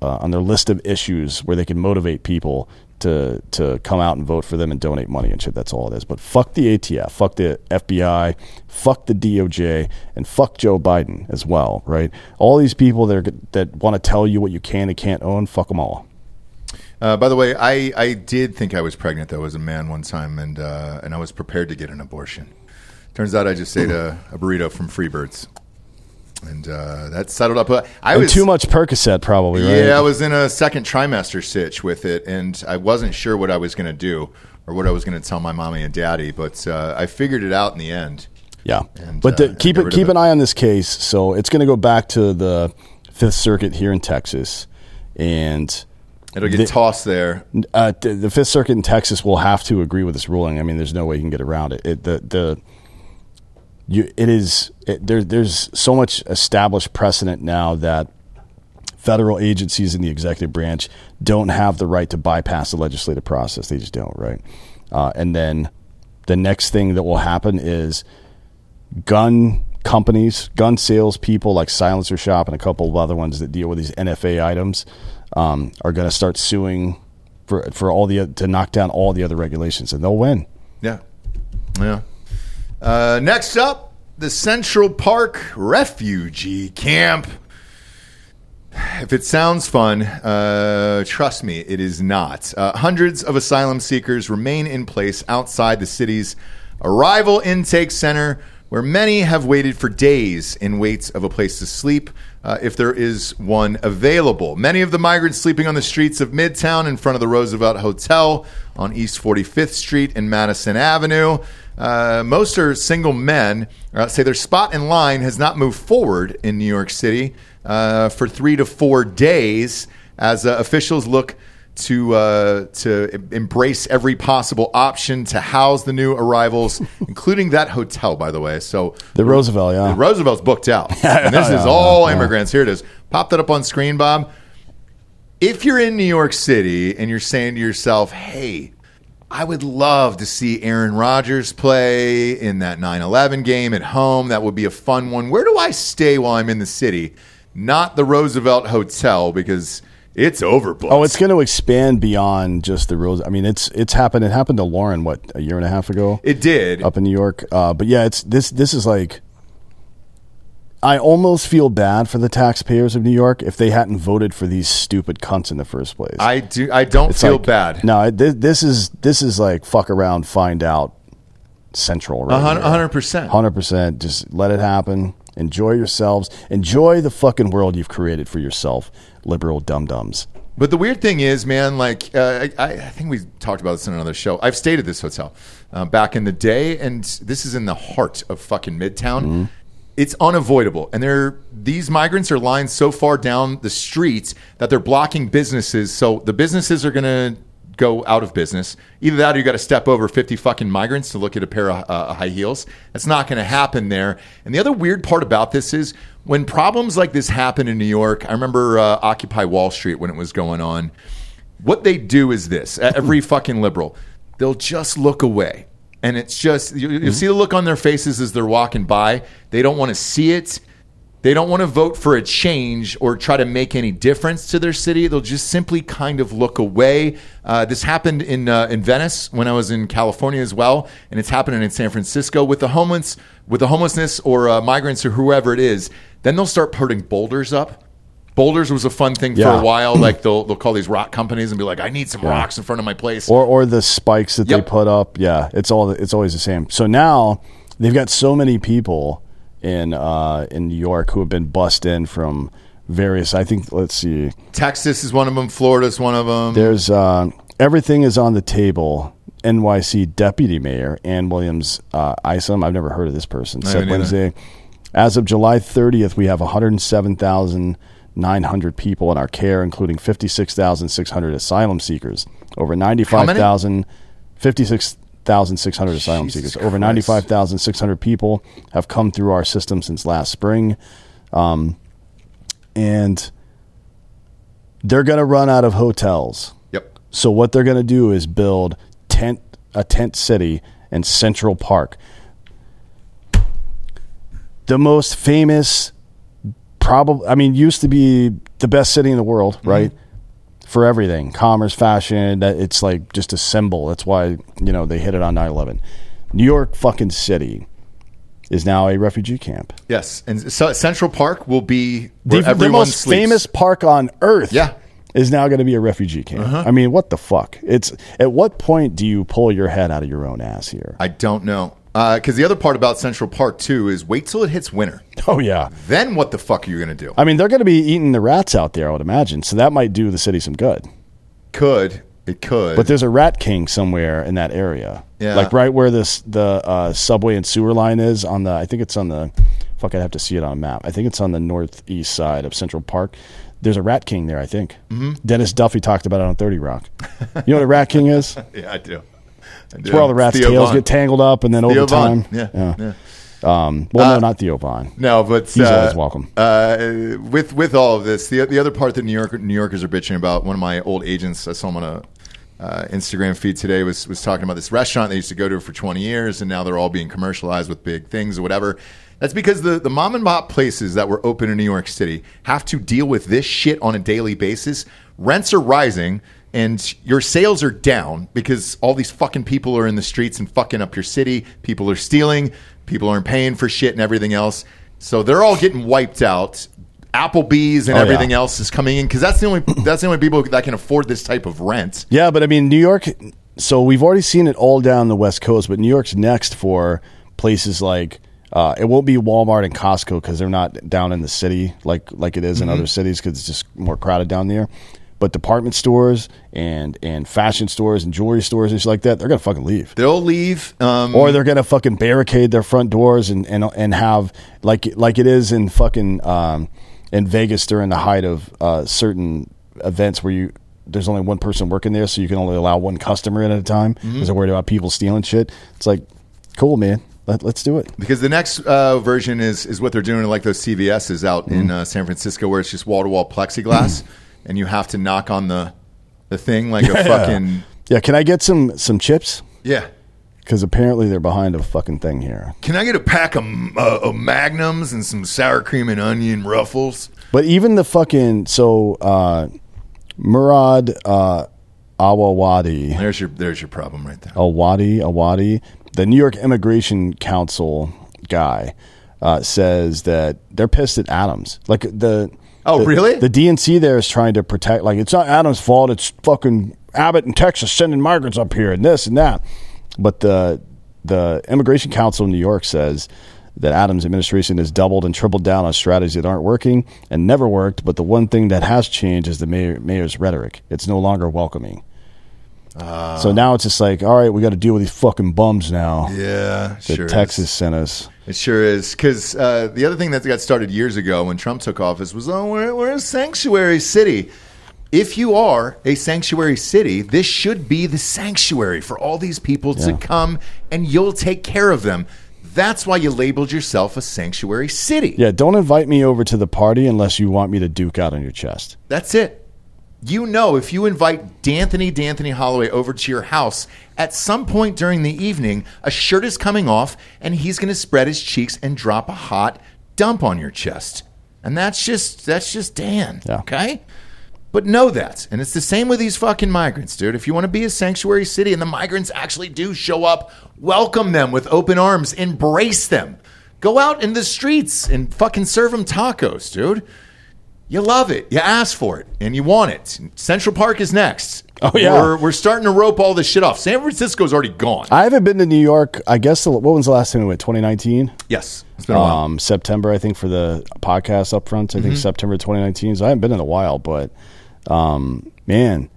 on their list of issues where they can motivate people to come out and vote for them and donate money and shit. That's all it is. But fuck the ATF, fuck the FBI, fuck the DOJ, and fuck Joe Biden as well, right? All these people that want to tell you what you can and can't own, fuck them all. By the way, I did think I was pregnant, though, as a man one time, and I was prepared to get an abortion. Turns out I just ate a burrito from Freebirds, and that settled up. I was too much Percocet, probably, right? Yeah, I was in a second trimester sitch with it, and I wasn't sure what I was going to do or what I was going to tell my mommy and daddy, but I figured it out in the end. Yeah, and, but keep an eye on this case. So it's going to go back to the Fifth Circuit here in Texas, and it'll get tossed there. The Fifth Circuit in Texas will have to agree with this ruling. I mean, there's no way you can get around it. There's so much established precedent now that federal agencies in the executive branch don't have the right to bypass the legislative process. They just don't, right? And then the next thing that will happen is gun companies, gun sales people like Silencer Shop and a couple of other ones that deal with these NFA items are going to start suing for all the to knock down all the other regulations, and they'll win. Yeah, yeah. Next up, the Central Park refugee camp. If it sounds fun, trust me, it is not. Hundreds of asylum seekers remain in place outside the city's arrival intake center, where many have waited for days in waits of a place to sleep, if there is one available. Many of the migrants sleeping on the streets of Midtown in front of the Roosevelt Hotel on East 45th Street and Madison Avenue. Most are single men. Say their spot in line has not moved forward in New York City for 3 to 4 days as officials look to embrace every possible option to house the new arrivals, including that hotel, by the way. So the Roosevelt, yeah. The Roosevelt's booked out. And this is all immigrants. Here it is. Pop that up on screen, Bob. If you're in New York City and you're saying to yourself, hey, I would love to see Aaron Rodgers play in that 9/11 game at home. That would be a fun one. Where do I stay while I'm in the city? Not the Roosevelt Hotel, because it's overbooked. Oh, it's going to expand beyond just the rules. I mean, it's happened. It happened to Lauren, what, a year and a half ago? It did. Up in New York. But yeah, it's this is like, I almost feel bad for the taxpayers of New York if they hadn't voted for these stupid cunts in the first place. I don't feel bad. No, this is like fuck around, find out central, right? 100%. 100%. Just let it happen. Enjoy yourselves. Enjoy the fucking world you've created for yourself, liberal dum-dums. But the weird thing is, man, like, I think we talked about this in another show. I've stayed at this hotel back in the day, and this is in the heart of fucking Midtown. Mm-hmm. It's unavoidable. And these migrants are lined so far down the streets that they're blocking businesses. So the businesses are going to go out of business. Either that or you got to step over 50 fucking migrants to look at a pair of high heels. That's not going to happen there. And the other weird part about this is when problems like this happen in New York, I remember Occupy Wall Street when it was going on. What they do is this. Every fucking liberal, they'll just look away. And it's just, you see the look on their faces as they're walking by. They don't want to see it. They don't want to vote for a change or try to make any difference to their city. They'll just simply kind of look away. This happened in Venice when I was in California as well, and it's happening in San Francisco with the homeless, with the homelessness or migrants or whoever it is. Then they'll start putting boulders up. Boulders was a fun thing for a while. Like they'll call these rock companies and be like, I need some rocks in front of my place, or the spikes that they put up. Yeah, it's always the same. So now they've got so many people in New York who have been bussed in from various, I think, let's see, Texas is one of them, Florida's one of them. There's everything is on the table. NYC Deputy Mayor Ann Williams Isom, I've never heard of this person, said Wednesday, as of July 30th, we have 107,900 people in our care, including 56,600 asylum seekers, over 95,000, 56,600 asylum seekers. Over 95,600 people have come through our system since last spring. And they're going to run out of hotels. Yep. So what they're going to do is build a tent city in Central Park. The most famous, used to be the best city in the world, right? Mm-hmm. For everything, commerce, fashion, it's like just a symbol. That's why, they hit it on 9/11. New York fucking city is now a refugee camp. Yes, and so Central Park will be where everyone the most sleeps. Famous park on earth is now going to be a refugee camp. Uh-huh. I mean, what the fuck? It's at what point do you pull your head out of your own ass here? I don't know. Because the other part about Central Park, too, is wait till it hits winter. Oh, yeah. Then what the fuck are you going to do? I mean, they're going to be eating the rats out there, I would imagine. So that might do the city some good. Could. It could. But there's a rat king somewhere in that area. Yeah. Like right where the subway and sewer line is on the, I think it's on the, fuck, I'd have to see it on a map. I think it's on the northeast side of Central Park. There's a rat king there, I think. Mm-hmm. Dennis Duffy talked about it on 30 Rock. You know what a rat king is? Yeah, I do. It's where all the rats' tails get tangled up, and then over time. Yeah. Well, no, not Theo Vaughn. No, but he's always welcome. With all of this, the other part that New Yorkers are bitching about. One of my old agents, I saw him on a Instagram feed today, was talking about this restaurant they used to go to for 20 years, and now they're all being commercialized with big things or whatever. That's because the mom and pop places that were open in New York City have to deal with this shit on a daily basis. Rents are rising and your sales are down because all these fucking people are in the streets and fucking up your city. People are stealing. People aren't paying for shit and everything else. So they're all getting wiped out. Applebee's and everything else is coming in because that's the only people that can afford this type of rent. Yeah, but I mean, New York. So we've already seen it all down the West Coast, but New York's next for places like. It won't be Walmart and Costco because they're not down in the city like it is in other cities because it's just more crowded down there. But department stores and fashion stores and jewelry stores and shit like that, they're going to fucking leave. They'll leave. Or they're going to fucking barricade their front doors and have, like it is in fucking in Vegas during the height of certain events where there's only one person working there, so you can only allow one customer in at a time because they're worried about people stealing shit. It's like, cool, man. Let's do it. Because the next version is what they're doing, like those CVSs out in San Francisco, where it's just wall-to-wall plexiglass, and you have to knock on the thing like a fucking... Yeah, can I get some chips? Yeah. Because apparently they're behind a fucking thing here. Can I get a pack of Magnums and some sour cream and onion ruffles? But even the fucking... So, Murad Awawadi... There's your problem right there. Awadi... The New York Immigration Council guy says that they're pissed at Adams. Like really? The DNC there is trying to protect. Like, it's not Adams' fault. It's fucking Abbott in Texas sending migrants up here and this and that. But the Immigration Council in New York says that Adams' administration has doubled and tripled down on strategies that aren't working and never worked. But the one thing that has changed is the mayor's rhetoric. It's no longer welcoming. So now it's just like, all right, we got to deal with these fucking bums now. Yeah, sure. Texas sent us. It sure is. Because the other thing that got started years ago when Trump took office was, we're a sanctuary city. If you are a sanctuary city, this should be the sanctuary for all these people to come, and you'll take care of them. That's why you labeled yourself a sanctuary city. Yeah, don't invite me over to the party unless you want me to duke out on your chest. That's it. You know, if you invite D'Anthony Holloway over to your house, at some point during the evening, a shirt is coming off, and he's going to spread his cheeks and drop a hot dump on your chest. And that's just Dan, okay? But know that. And it's the same with these fucking migrants, dude. If you want to be a sanctuary city and the migrants actually do show up, welcome them with open arms. Embrace them. Go out in the streets and fucking serve them tacos, dude. You love it. You ask for it, and you want it. Central Park is next. Oh, yeah. We're starting to rope all this shit off. San Francisco's already gone. I haven't been to New York, I guess, what was the last time we went, 2019? Yes. It's been a while. September, I think, for the podcast up front. I think September 2019. So I haven't been in a while, but, man,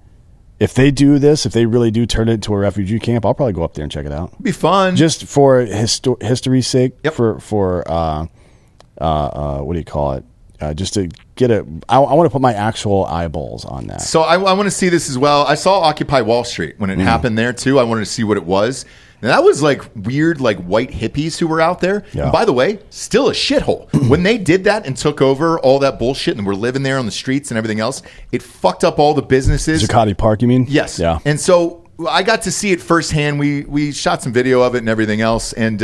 if they do this, if they really do turn it into a refugee camp, I'll probably go up there and check it out. It'd be fun. Just for history's sake, what do you call it? Just to get it, I want to put my actual eyeballs on that. So I want to see this as well. I saw Occupy Wall Street when it happened there too. I wanted to see what it was. And that was like weird, like white hippies who were out there. Yeah. And by the way, still a shithole. When they did that and took over all that bullshit and were living there on the streets and everything else, it fucked up all the businesses. Zuccotti Park, you mean? Yes. Yeah. And so I got to see it firsthand. We shot some video of it and everything else. And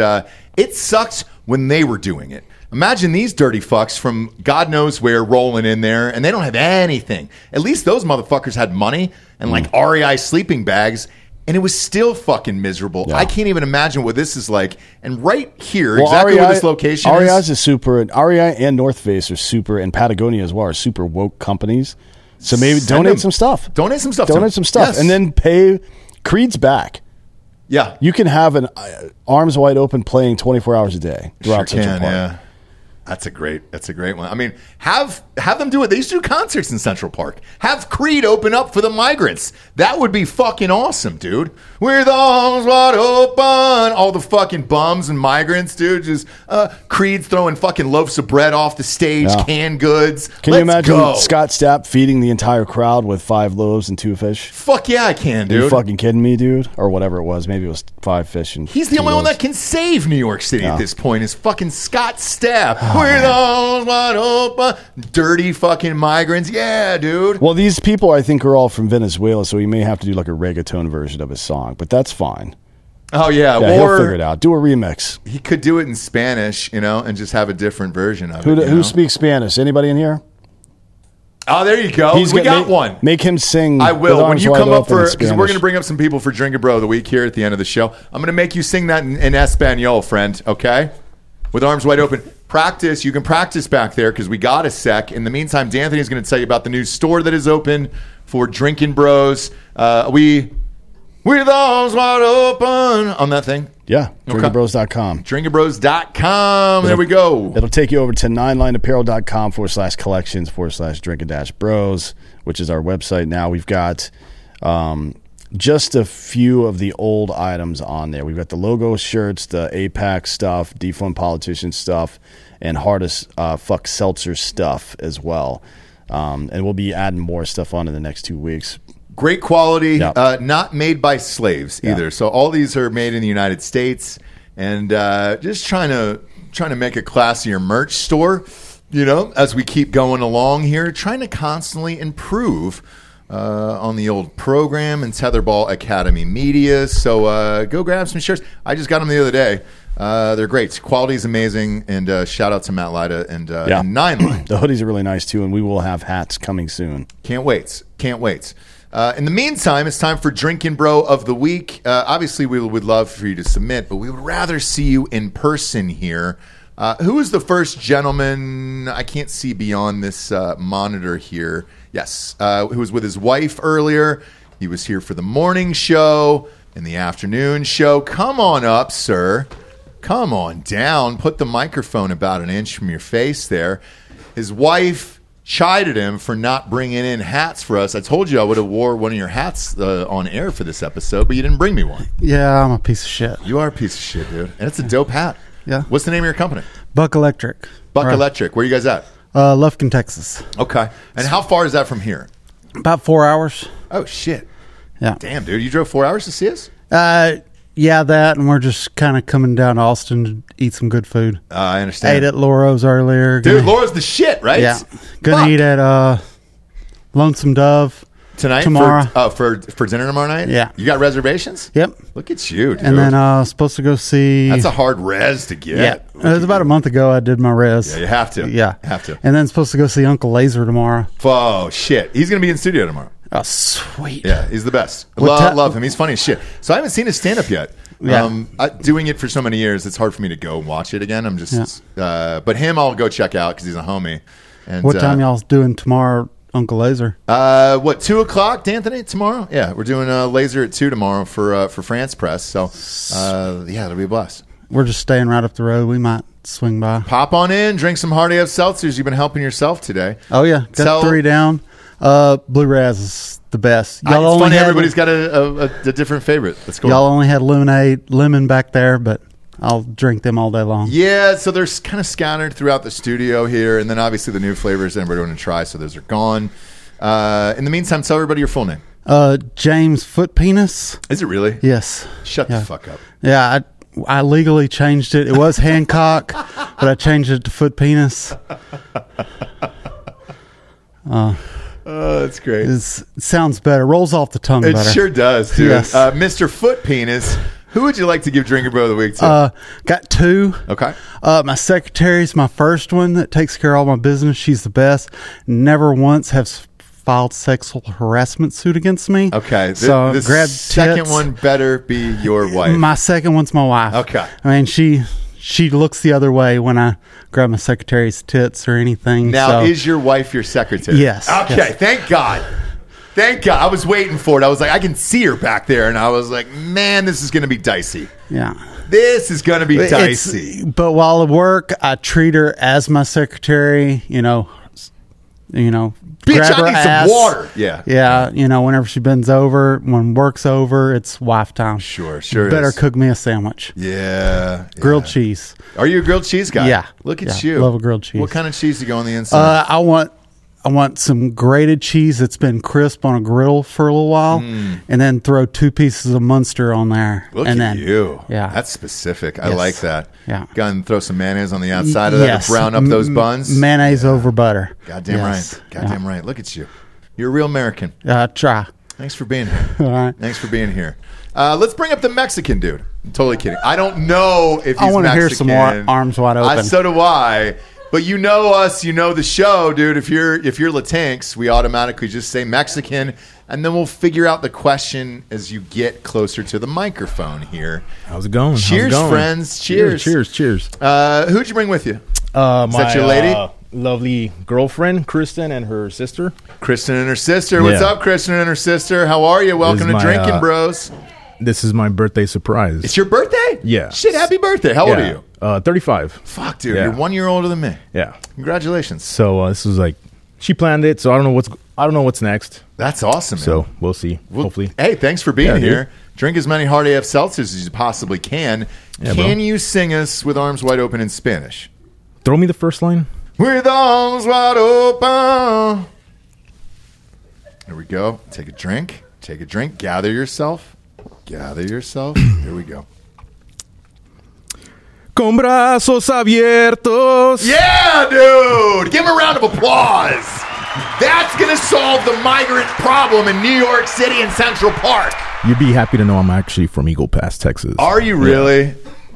it sucked when they were doing it. Imagine these dirty fucks from God knows where rolling in there, and they don't have anything. At least those motherfuckers had money and like REI sleeping bags, and it was still fucking miserable. Yeah. I can't even imagine what this is like. And right here, exactly where this location is. REI and North Face are super, and Patagonia as well, are super woke companies. So maybe donate some stuff. Yes. And then pay Creed's back. Yeah. You can have an arms wide open playing 24 hours a day throughout Central Park. Yeah. That's a great one. I mean, have them do it. They used to do concerts in Central Park. Have Creed open up for the migrants. That would be fucking awesome, dude. With arms wide open, all the fucking bums and migrants, dude. Just Creed's throwing fucking loaves of bread off the stage, yeah. Canned goods. Can Let's you imagine go. Scott Stapp feeding the entire crowd with 5 loaves and 2 fish? Fuck yeah, I can, dude. Are you fucking kidding me, dude? Or whatever it was. Maybe it was 5 fish and. He's the only one that can save New York City at this point. Is fucking Scott Stapp. With all wide open, dirty fucking migrants. Yeah, dude. Well, these people, I think, are all from Venezuela, so he may have to do like a reggaeton version of his song, but that's fine. Oh, yeah. He'll figure it out. Do a remix. He could do it in Spanish, you know, and just have a different version of it. Who speaks Spanish? Anybody in here? Oh, there you go. We got one. Make him sing. I will. When you come up because we're going to bring up some people for Drink a Bro of the Week here at the end of the show. I'm going to make you sing that in Espanol, friend, okay? With arms wide open. Practice. You can practice back there because we got a sec. In the meantime, D'Anthony is going to tell you about the new store that is open for Drinking Bros. With arms wide open on that thing. Yeah. Drinkabros.com. Drinkabros.com. There we go. It'll take you over to 9lineapparel.com /collections/drinking-bros, which is our website now. We've got just a few of the old items on there. We've got the logo shirts, the APAC stuff, defund politician stuff, and hardest fuck seltzer stuff as well. And we'll be adding more stuff on in the next 2 weeks. Great quality, not made by slaves either. Yeah. So all these are made in the United States, and just trying to make a classier merch store. You know, as we keep going along here, trying to constantly improve. On the old program and Tetherball Academy Media. So go grab some shirts. I just got them the other day. They're great. Quality is amazing. And shout out to Matt Lida and Nine Line. The hoodies are really nice too. And we will have hats coming soon. Can't wait. In the meantime, it's time for Drinking Bro of the Week. Obviously, we would love for you to submit, but we would rather see you in person here. Who is the first gentleman? I can't see beyond this monitor here. Yes, who was with his wife earlier. He was here for the morning show and the afternoon show. Come on up, sir. Come on down. Put the microphone about an inch from your face there. His wife chided him for not bringing in hats for us. I told you I would have wore one of your hats on air for this episode, but you didn't bring me one. Yeah, I'm a piece of shit. You are a piece of shit, dude. And it's a dope hat. Yeah. What's the name of your company? Buck Electric. Buck Electric. Where are you guys at? Lufkin, Texas. Okay. And how far is that from here? About 4 hours. Oh, shit. Yeah. Damn, dude. You drove 4 hours to see us? Yeah, that. And we're just kind of coming down to Austin to eat some good food. I understand. Ate at Loro's earlier. Dude, Loro's the shit, right? Yeah. Gonna eat at Lonesome Dove. Tonight? Tomorrow. For dinner tomorrow night? Yeah. You got reservations? Yep. Look at you, dude. And then I was supposed to go see... That's a hard res to get. Yeah. It was about a month ago I did my res. Yeah, you have to. Yeah. Have to. And then supposed to go see Uncle Laser tomorrow. Oh, shit. He's going to be in studio tomorrow. Oh, sweet. Yeah, he's the best. Love him. He's funny as shit. So I haven't seen his stand-up yet. Yeah. Doing it for so many years, it's hard for me to go and watch it again. I'm just... Yeah. But him I'll go check out because he's a homie. And what time y'all doing tomorrow... Uncle Laser. 2:00, D'Anthony, tomorrow? Yeah, we're doing a Laser at 2 tomorrow for France Press. So, it'll be a blast. We're just staying right up the road. We might swing by. Pop on in, drink some Hard AF seltzers. You've been helping yourself today. Oh, yeah. Got 3 down. Blue Raz is the best. It's funny, everybody's got a different favorite. Let's go. Y'all only had lemon back there, but... I'll drink them all day long. Yeah, so they're kind of scattered throughout the studio here. And then obviously the new flavors that everybody want to try, so those are gone. In the meantime, tell everybody your full name. James Foot Penis. Is it really? Yes. Shut the fuck up. Yeah, I legally changed it. It was Hancock, but I changed it to Foot Penis. That's great. It sounds better. Rolls off the tongue better. It sure does, dude. Yes. Mr. Foot Penis. Who would you like to give Drinker Bro of the Week to? Got 2. Okay. My secretary's my first one that takes care of all my business. She's the best. Never once have filed sexual harassment suit against me. Okay. So the grab second tits. One better be your wife. My second one's my wife. Okay. I mean, she looks the other way when I grab my secretary's tits or anything. Now, is your wife your secretary? Yes. Okay. Yes. Thank God. Thank God. I was waiting for it. I was like, I can see her back there. And I was like, man, this is going to be dicey. Yeah. This is going to be dicey. But while at work, I treat her as my secretary, you know, bitch, grab her I need ass. Some water. Yeah. Yeah. You know, whenever she bends over, when work's over, it's wife time. Sure. Better cook me a sandwich. Yeah. Grilled cheese. Are you a grilled cheese guy? Yeah. Look at you. Love a grilled cheese. What kind of cheese do you go on the inside? I want some grated cheese that's been crisp on a griddle for a little while, and then throw 2 pieces of Munster on there. Look at you. Yeah. That's specific. I like that. Yeah. Go ahead and throw some mayonnaise on the outside of that to brown up those buns. Mayonnaise over butter. Goddamn right. Goddamn right. Look at you. You're a real American. Try. Thanks for being here. All right. Thanks for being here. Let's bring up the Mexican dude. I'm totally kidding. I don't know if he's Mexican. I want to hear some more arms wide open. So do I. But you know us, you know the show, dude. If you're Latinx, we automatically just say Mexican, and then we'll figure out the question as you get closer to the microphone here. How's it going? Cheers, friends. Cheers. Cheers. Who'd you bring with you? Is that your lady? Lovely girlfriend, Kristen, and her sister. What's up, Kristen and her sister? How are you? Welcome to Drinking Bros. This is my birthday surprise. It's your birthday? Yeah. Shit, happy birthday. How old are you? 35. Fuck, dude. Yeah. You're 1 year older than me. Yeah. Congratulations. So this was like, she planned it, so I don't know what's next. That's awesome, man. So we'll see, hopefully. Hey, thanks for being here. Dude. Drink as many Hard AF seltzers as you possibly can. Yeah, can you sing us with arms wide open in Spanish? Throw me the first line. With arms wide open. There we go. Take a drink. Gather yourself. Here we go. Con brazos abiertos. Yeah, dude. Give him a round of applause. That's going to solve the migrant problem in New York City and Central Park. You'd be happy to know I'm actually from Eagle Pass, Texas. Are you really? Yeah.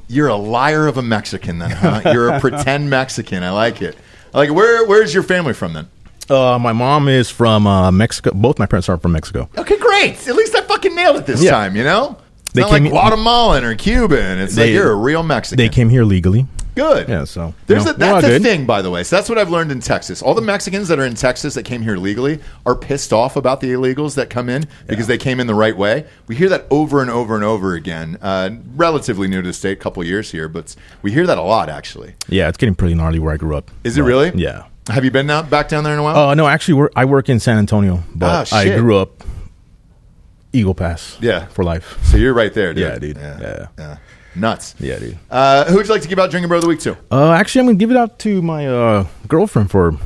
You're a liar of a Mexican then, huh? You're a pretend Mexican. I like it. Where's your family from then? My mom is from Mexico. Both my parents are from Mexico. Okay, great. At least I fucking nailed it this time, you know? It's not like Guatemalan or Cuban. It's like you're a real Mexican. They came here legally. Good. Yeah, so. That's a thing, by the way. So that's what I've learned in Texas. All the Mexicans that are in Texas that came here legally are pissed off about the illegals that come in because they came in the right way. We hear that over and over and over again. Relatively new to the state, a couple years here, but we hear that a lot, actually. Yeah, it's getting pretty gnarly where I grew up. Is it really? Yeah. Have you been back down there in a while? No, actually, I work in San Antonio, but I grew up Eagle Pass for life. So you're right there, dude. Yeah, dude. Yeah. Nuts. Yeah, dude. Who would you like to give out Drinking Bro of the Week to? Actually, I'm going to give it out to my girlfriend for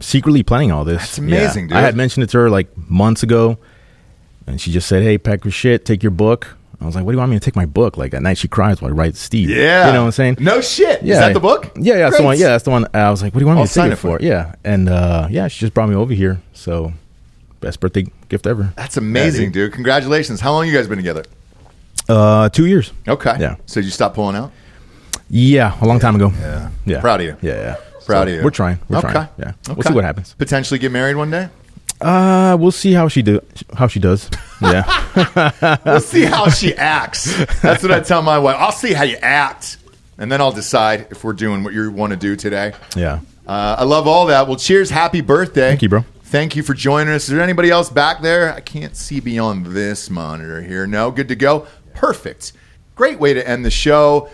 secretly planning all this. That's amazing, dude. I had mentioned it to her like months ago, and she just said, hey, pack your shit, take your book. I was like, what do you want me to take my book? Like, at night she cries while I write Steve. Yeah. You know what I'm saying? No shit. Yeah. Is that the book? Yeah. Great. That's the one. I was like, what do you want me to sign it for? Yeah. And she just brought me over here. So, best birthday gift ever. That's amazing, dude. Congratulations. How long have you guys been together? 2 years. Okay. Yeah. So, did you stop pulling out? Yeah. A long time ago. Yeah. Proud of you. Yeah. Proud of you. We're trying. We're trying. Yeah. Okay. We'll see what happens. Potentially get married one day? We'll see how she does. Yeah. We'll see how she acts. That's what I tell my wife. I'll see how you act, and then I'll decide if we're doing what you want to do today. Yeah. I love all that. Well, cheers. Happy birthday. Thank you, bro. Thank you for joining us. Is there anybody else back there? I can't see beyond this monitor here. No? Good to go? Perfect. Great way to end the show.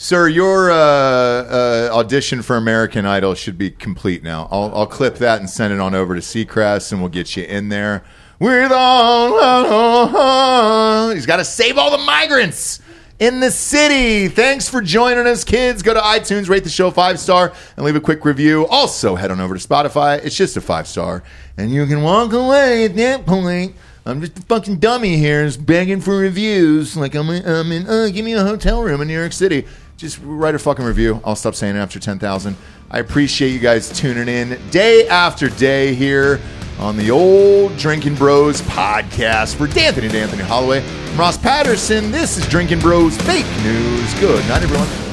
Sir, your audition for American Idol should be complete now. I'll clip that and send it on over to Seacrest, and we'll get you in there. He's got to save all the migrants in the city. Thanks for joining us, kids. Go to iTunes, rate the show 5-star, and leave a quick review. Also, head on over to Spotify. It's just a 5-star, and you can walk away at that point. I'm just a fucking dummy here, begging for reviews. Like, I'm in, give me a hotel room in New York City. Just write a fucking review. I'll stop saying it after 10,000. I appreciate you guys tuning in day after day here on the old Drinking Bros podcast. For D'Anthony Holloway, I'm Ross Patterson. This is Drinking Bros Fake News. Good night, everyone.